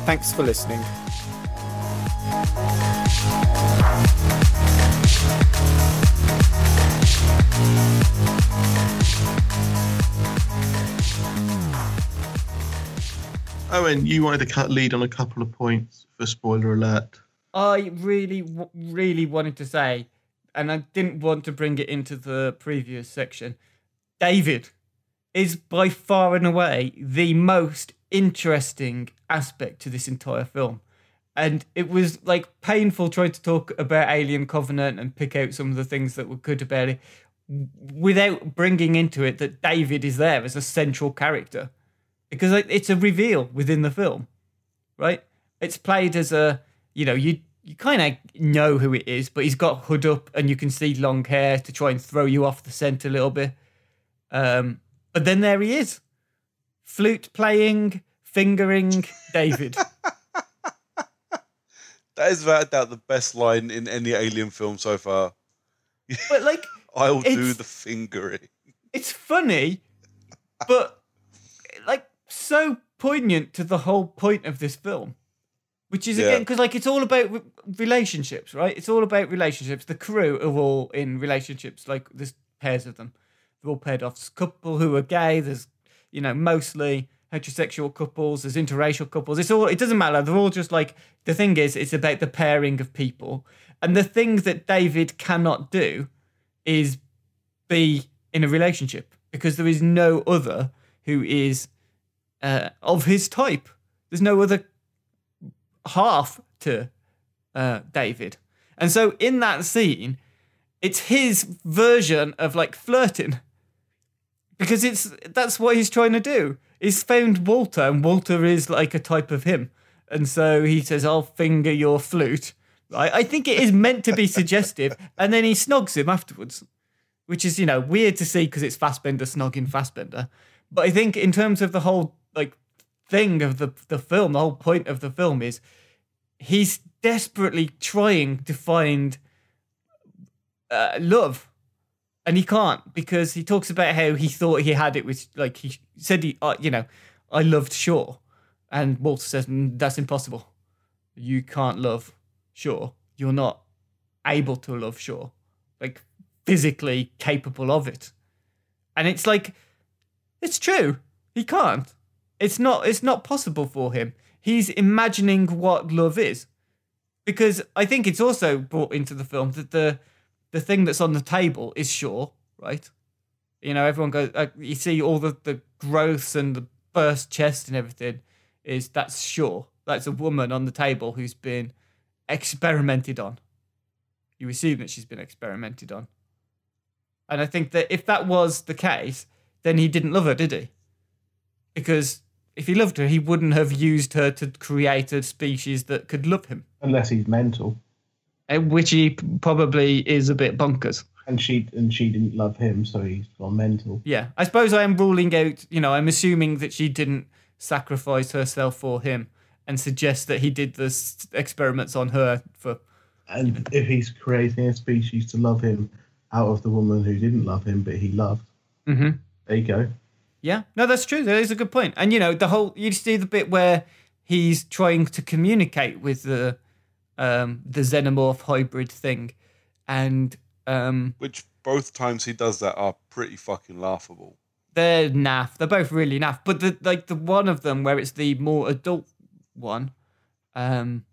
Thanks for listening. Owen, you wanted to cut lead on a couple of points for spoiler alert. I really, really wanted to say, and I didn't want to bring it into the previous section, David is by far and away the most interesting aspect to this entire film. And it was like painful trying to talk about Alien Covenant and pick out some of the things that were good about it without bringing into it that David is there as a central character. Because it's a reveal within the film, right? It's played as a, you know, you you kind of know who it is, but he's got hood up and you can see long hair to try and throw you off the scent a little bit. Um, but then there he is. Flute playing, fingering David. That is without a doubt the best line in any Alien film so far. But like, I'll do the fingering. It's funny, but like so poignant to the whole point of this film, which is yeah. again because like it's all about re- relationships, right? It's all about relationships. The crew are all in relationships. Like there's pairs of them. They're all paired off. There's a couple who are gay. There's you know mostly heterosexual couples, there's interracial couples, it's all, it doesn't matter, they're all just like, the thing is, it's about the pairing of people, and the things that David cannot do is be in a relationship, because there is no other who is uh, of his type, there's no other half to uh, David, and so in that scene, it's his version of like flirting, because it's that's what he's trying to do. He's found Walter, and Walter is like a type of him. And so he says, I'll finger your flute. Right? I think it is meant to be suggestive. And then he snogs him afterwards, which is, you know, weird to see because it's Fassbender snogging Fassbender. But I think in terms of the whole like thing of the, the film, the whole point of the film is he's desperately trying to find uh, love. And he can't because he talks about how he thought he had it with, like, he said, he, uh, you know, I loved Shaw. And Walter says, mm, that's impossible. You can't love Shaw. You're not able to love Shaw, like, physically capable of it. And it's like, it's true. He can't. It's not, it's not possible for him. He's imagining what love is. Because I think it's also brought into the film that the, the thing that's on the table is Shaw, right? You know, everyone goes, uh, you see all the, the growths and the burst chest and everything is that's Shaw. That's a woman on the table who's been experimented on. You assume that she's been experimented on. And I think that if that was the case, then he didn't love her, did he? Because if he loved her, he wouldn't have used her to create a species that could love him. Unless he's mental. Which he probably is a bit bonkers. And she and she didn't love him, so he's gone mental. Yeah, I suppose I am ruling out, you know, I'm assuming that she didn't sacrifice herself for him and suggest that he did the experiments on her for... And you know. If he's creating a species to love him out of the woman who didn't love him, but he loved, mm-hmm. there you go. Yeah, no, that's true. That is a good point. And, you know, the whole... You see the bit where he's trying to communicate with the... Um, the xenomorph hybrid thing, and um, which both times he does that are pretty fucking laughable. They're naff. They're both really naff. But the like the one of them where it's the more adult one, um,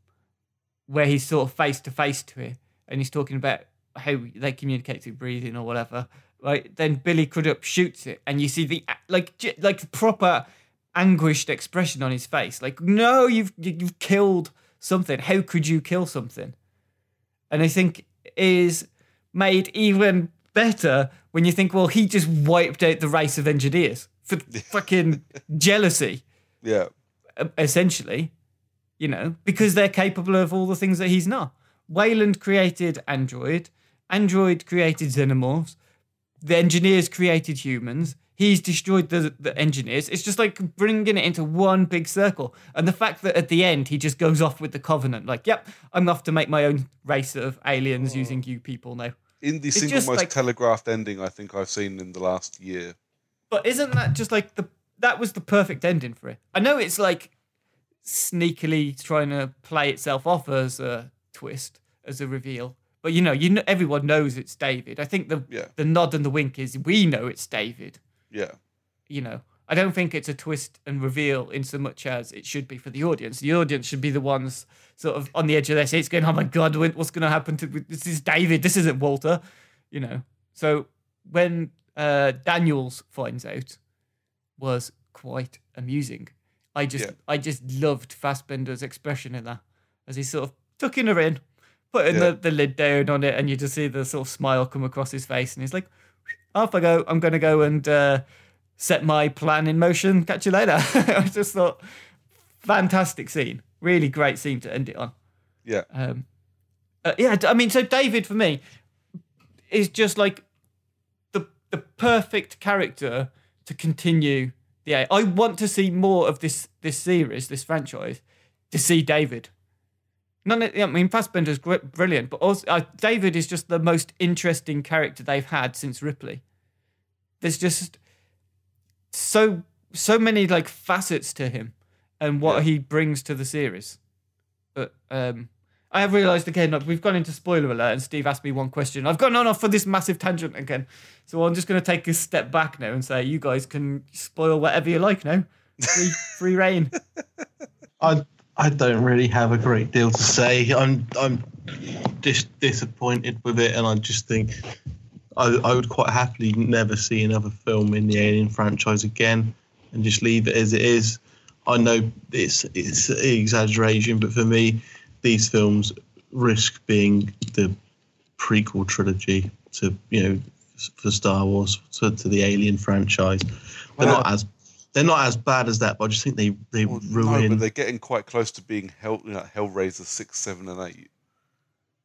where he's sort of face to face to it, and he's talking about how they communicate through breathing or whatever. Right? Then Billy Crudup shoots it, and you see the like like proper anguished expression on his face. Like, no, you've you've killed. Something. How could you kill something? And I think is made even better when you think, well, he just wiped out the race of engineers for fucking jealousy. Yeah. Essentially, you know, because they're capable of all the things that he's not. Wayland created Android. Android created xenomorphs. The engineers created humans. He's destroyed the, the engineers. It's just like bringing it into one big circle. And the fact that at the end, he just goes off with the Covenant. Like, yep, I'm off to make my own race of aliens oh. using you people now. In the it's single most like, telegraphed ending I think I've seen in the last year. But isn't that just like, the that was the perfect ending for it? I know it's like sneakily trying to play itself off as a twist, as a reveal. But you know, you know everyone knows it's David. I think the yeah. the nod and the wink is we know it's David. Yeah. You know, I don't think it's a twist and reveal in so much as it should be for the audience. The audience should be the ones sort of on the edge of their seats going, oh my God, what's going to happen to this? Is David. This isn't Walter, you know. So when uh, Daniels finds out was quite amusing. I just yeah. I just loved Fassbender's expression in that as he sort of tucking her in, putting yeah. the, the lid down on it, and you just see the sort of smile come across his face, and he's like, off I go, I'm going to go and uh, set my plan in motion. Catch you later. I just thought, fantastic scene. Really great scene to end it on. Yeah. Um, uh, yeah, I mean, so David, for me, is just like the the perfect character to continue the... I want to see more of this, this series, this franchise, to see David. None of, I mean, Fassbender's brilliant, but also uh, David is just the most interesting character they've had since Ripley. There's just so so many like facets to him and what yeah. he brings to the series. But um, I have realised again, like, we've gone into spoiler alert, and Steve asked me one question. I've gone on off for this massive tangent again, so I'm just going to take a step back now and say you guys can spoil whatever you like now. Free, free reign. I. I don't really have a great deal to say. I'm I'm just disappointed with it, and I just think I, I would quite happily never see another film in the Alien franchise again, and just leave it as it is. I know it's it's exaggeration, but for me, these films risk being the prequel trilogy to you know for Star Wars to, to the Alien franchise. They're wow. not as They're not as bad as that, but I just think they, they well, ruin... No, but they're getting quite close to being Hell, you know, Hellraiser six, seven, and eight.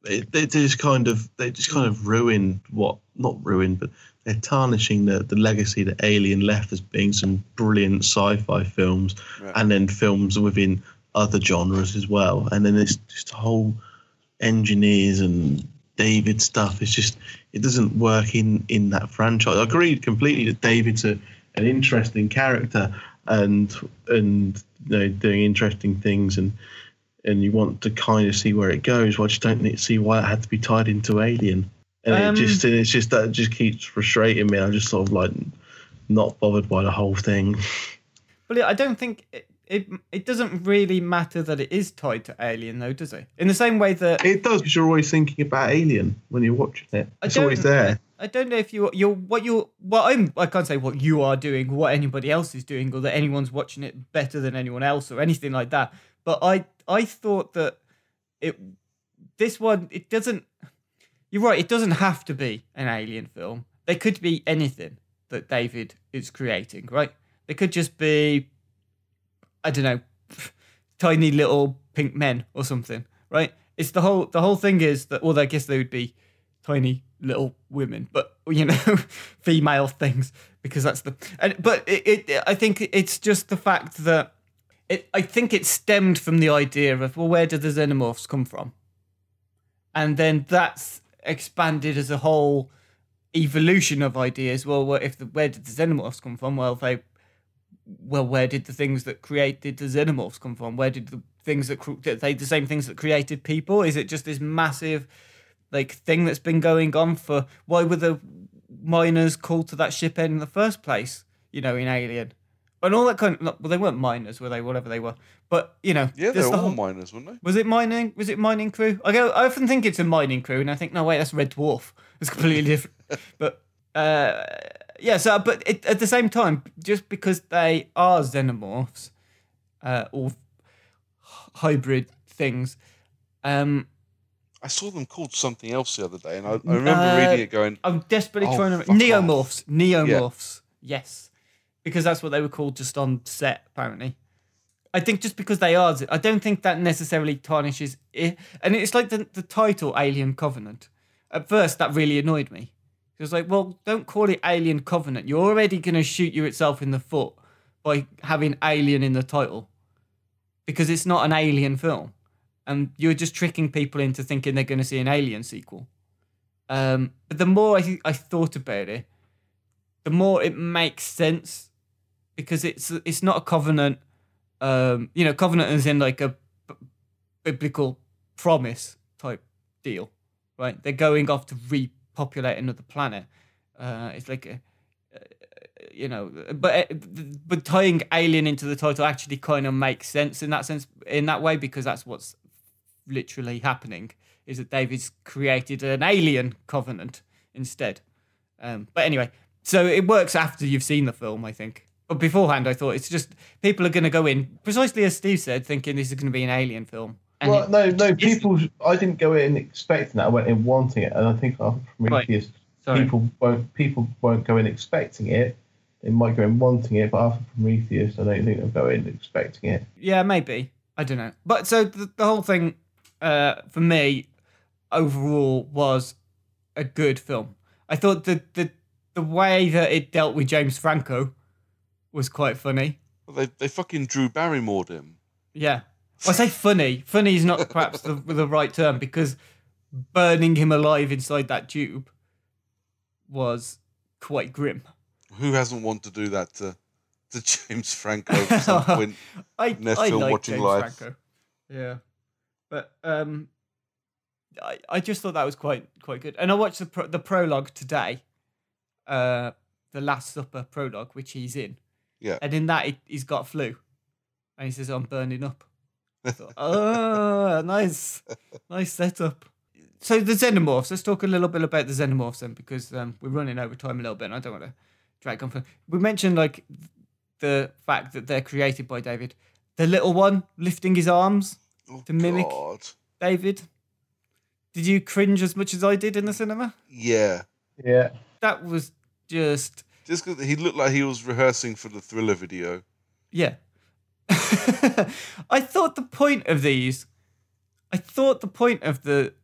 They, they just kind of they just kind of ruin what... Not ruin, but they're tarnishing the, the legacy that Alien left as being some brilliant sci-fi films, yeah. and then films within other genres as well. And then there's just whole engineers and David stuff. It's just... It doesn't work in, in that franchise. I agree completely that David's a... an interesting character and and you know doing interesting things and and you want to kind of see where it goes. Well, I just don't see why it had to be tied into Alien, and um, it just and it's just that it just keeps frustrating me. I'm just sort of like not bothered by the whole thing. But I don't think it it, it doesn't really matter that it is tied to Alien though, does it? In the same way that it does, because you're always thinking about Alien when you're watching it. It's always there. I don't know if you you're what you're well I'm I can't say what you are doing, what anybody else is doing, or that anyone's watching it better than anyone else or anything like that. But I I thought that it this one it doesn't you're right, it doesn't have to be an Alien film. There could be anything that David is creating, right? There could just be I don't know tiny little pink men or something, right? It's the whole the whole thing is that although I guess they would be tiny little women, but you know, female things, because that's the. And, but it, it, I think it's just the fact that it. I think it stemmed from the idea of well, where did the xenomorphs come from? And then that's expanded as a whole evolution of ideas. Well, if the, where did the xenomorphs come from? Well, they. Well, where did the things that created the xenomorphs come from? Where did the things that they the same things that created people? Is it just this massive? Like thing that's been going on for why were the miners called to that ship end in the first place? You know, in Alien, and all that kind of. Well, they weren't miners, were they? Whatever they were, but you know, yeah, they were the all whole, miners, weren't they? Was it mining? Was it mining crew? I go. I often think it's a mining crew, and I think no, wait, that's Red Dwarf. It's completely different. But uh, yeah, so but it, at the same time, just because they are xenomorphs uh, or hybrid things. Um, I saw them called something else the other day, and I, I remember uh, reading it going... I'm desperately oh, trying to... Neomorphs. Off. Neomorphs. Yeah. Yes. Because that's what they were called just on set, apparently. I think just because they are... I don't think that necessarily tarnishes it. And it's like the, the title, Alien Covenant. At first, that really annoyed me. It was like, well, don't call it Alien Covenant. You're already going to shoot yourself in the foot by having Alien in the title. Because it's not an Alien film. And you're just tricking people into thinking they're going to see an Alien sequel. Um, but the more I, I thought about it, the more it makes sense because it's it's not a covenant. Um, you know, covenant is in like a b- biblical promise type deal, right? They're going off to repopulate another planet. Uh, it's like a, a, you know, but but tying Alien into the title actually kind of makes sense in that sense in that way because that's what's literally happening is that David's created an alien covenant instead. Um, but anyway, so it works after you've seen the film, I think. But beforehand, I thought it's just people are going to go in precisely as Steve said, thinking this is going to be an Alien film. And well, it, no, no, people. I didn't go in expecting that. I went in wanting it, and I think after Prometheus, right. people won't people won't go in expecting it. They might go in wanting it, but after Prometheus, I don't think they'll go in expecting it. Yeah, maybe. I don't know. But so the, the whole thing. Uh, for me, overall, was a good film. I thought the, the the way that it dealt with James Franco was quite funny. Well, they they fucking Drew Barrymore'd him. Yeah. I say funny. Funny is not perhaps the, the right term, because burning him alive inside that tube was quite grim. Who hasn't wanted to do that to, to James Franco at some point in their film watching live? I like James Franco. Yeah. But um, I, I just thought that was quite quite good. And I watched the pro- the prologue today, uh, the Last Supper prologue, which he's in. Yeah. And in that, he, he's got flu. And he says, I'm burning up. I thought, oh, nice. Nice setup. So the xenomorphs, let's talk a little bit about the xenomorphs then, because um, we're running over time a little bit and I don't want to drag on. For... We mentioned like the fact that they're created by David. The little one lifting his arms oh, to mimic God. David. Did you cringe as much as I did in the cinema? Yeah. Yeah. That was just... Just because he looked like he was rehearsing for the Thriller video. Yeah. I thought the point of these... I thought the point of the...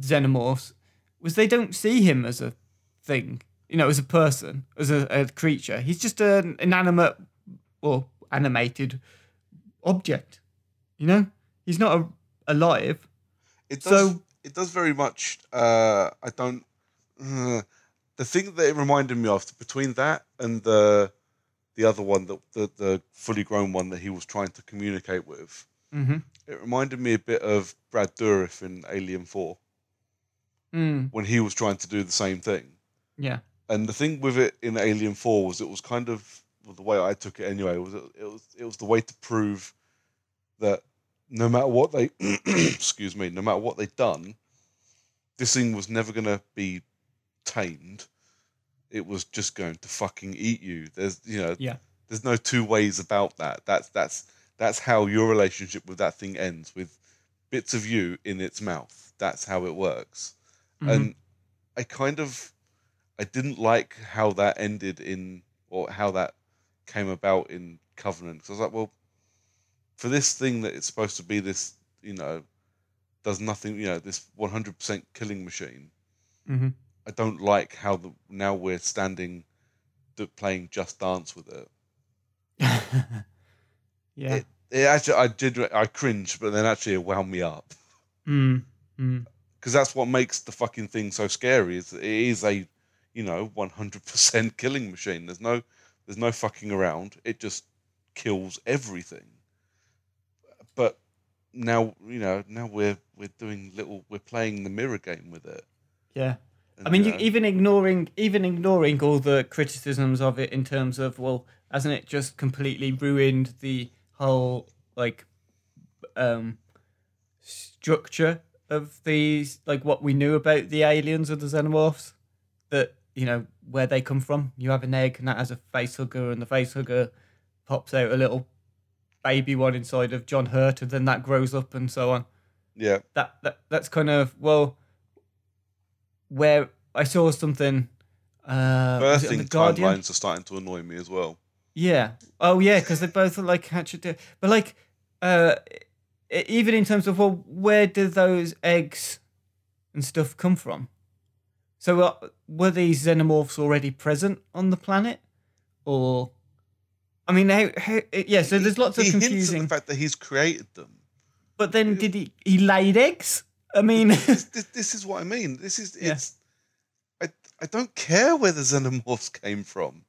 xenomorphs was they don't see him as a thing, you know, as a person, as a, a creature. He's just an inanimate or animated object, you know. He's not a, alive. It does. So, it does very much. Uh, I don't. Uh, the thing that it reminded me of between that and the the other one, the the, the fully grown one that he was trying to communicate with, mm-hmm. It reminded me a bit of Brad Dourif in Alien four. Mm. When he was trying to do the same thing. Yeah. And the thing with it in Alien four was it was kind of, well, the way I took it anyway, was it, it was it was the way to prove that no matter what they, excuse me, no matter what they'd done, this thing was never going to be tamed. It was just going to fucking eat you. There's, you know, yeah. There's no two ways about that. That's, that's, that's how your relationship with that thing ends, with bits of you in its mouth. That's how it works. Mm-hmm. And I kind of, I didn't like how that ended in, or how that came about in Covenant. Because I was like, well, for this thing that it's supposed to be this, you know, does nothing, you know, this one hundred percent killing machine. Mm-hmm. I don't like how the, now we're standing, playing Just Dance with it. Yeah. It, it actually, I did, I cringed, but then actually it wound me up. Mm-hmm. Because that's what makes the fucking thing so scary. Is it is a, you know, one hundred percent killing machine. There's no, there's no fucking around. It just kills everything. But now, you know, now we're we're doing little, we're playing the mirror game with it. Yeah, and, I mean, you know, you, even ignoring even ignoring all the criticisms of it in terms of, well, hasn't it just completely ruined the whole like um, structure of these, like what we knew about the aliens or the xenomorphs, that, you know, where they come from. You have an egg and that has a face hugger, and the face hugger pops out a little baby one inside of John Hurt, and then that grows up and so on. Yeah. That, that that's kind of, well, where I saw something... Uh, birthing timelines are starting to annoy me as well. Yeah. Oh, yeah, because they both are like... But like... uh. Even in terms of, well, where do those eggs and stuff come from? So uh, were these xenomorphs already present on the planet? Or, I mean, how, how, yeah, so there's lots he, of confusing... He hints at the fact that he's created them. But then it, did he... He laid eggs? I mean... This, this, this is what I mean. This is... It's. Yeah. I, I don't care where the xenomorphs came from.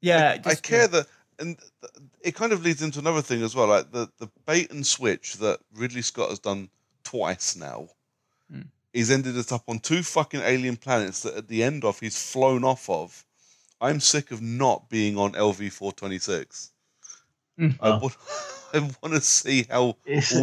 Yeah. I, just, I care yeah. that... And it kind of leads into another thing as well, like the, the bait and switch that Ridley Scott has done twice now. Mm. He's ended us up on two fucking alien planets that at the end of he's flown off of. I'm sick of not being on L V four twenty-six. Mm-hmm. I want, I want to see how all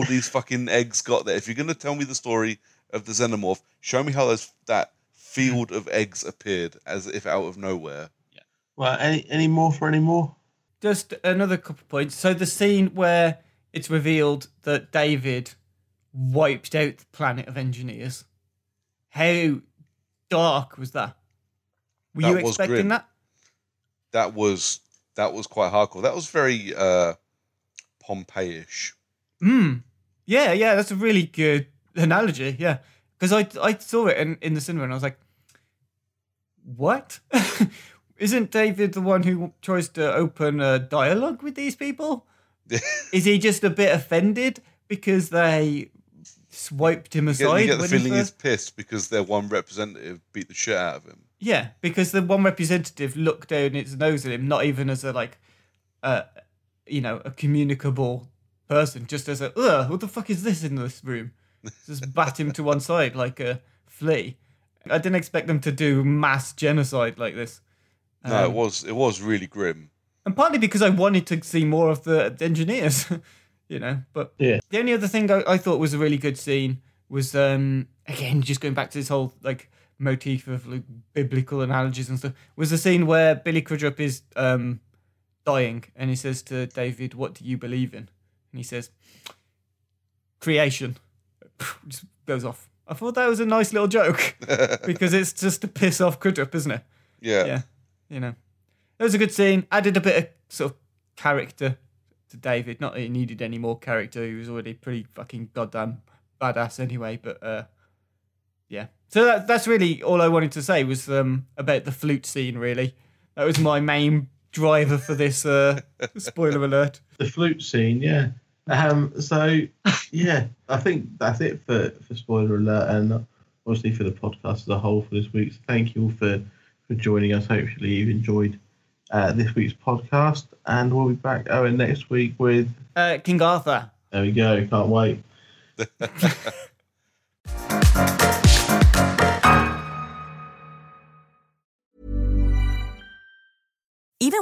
these fucking eggs got there. If you're going to tell me the story of the xenomorph, show me how those, that field of eggs appeared as if out of nowhere. Yeah. Well, any, any more for any more? Just another couple points. So the scene where it's revealed that David wiped out the planet of engineers. How dark was that? Were that you expecting grim. that? That was that was quite hardcore. That was very uh, Pompeii-ish. Mm. Yeah, yeah, that's a really good analogy, yeah. Because I, I saw it in, in the cinema and I was like, what? Isn't David the one who tries to open a dialogue with these people? Is he just a bit offended? because they swiped him aside. You get, you get the when feeling he's pissed because their one representative beat the shit out of him. Yeah, because the one representative looked down its nose at him, not even as a, like, uh, you know, a communicable person, just as a, ugh, what the fuck is this in this room? Just bat him to one side like a flea. I didn't expect them to do mass genocide like this. Um, no, it was it was really grim. And partly because I wanted to see more of the engineers, you know. But yeah. The only other thing I, I thought was a really good scene was, um, again, just going back to this whole, like, motif of like, biblical analogies and stuff, was the scene where Billy Crudup is um, dying and he says to David, what do you believe in? And he says, creation. Just goes off. I thought that was a nice little joke because it's just to piss off Crudup, isn't it? Yeah. Yeah. You know, it was a good scene. Added a bit of sort of character to David. Not that he needed any more character. He was already pretty fucking goddamn badass anyway. But uh, yeah. So that, that's really all I wanted to say was um, about the flute scene, really. That was my main driver for this. Uh, spoiler alert. The flute scene, yeah. Um, so, yeah, I think that's it for, for spoiler alert, and obviously for the podcast as a whole for this week. So thank you all for, for joining us. Hopefully you've enjoyed uh, this week's podcast, and we'll be back over next week with uh, King Arthur. There we go. Can't wait. Even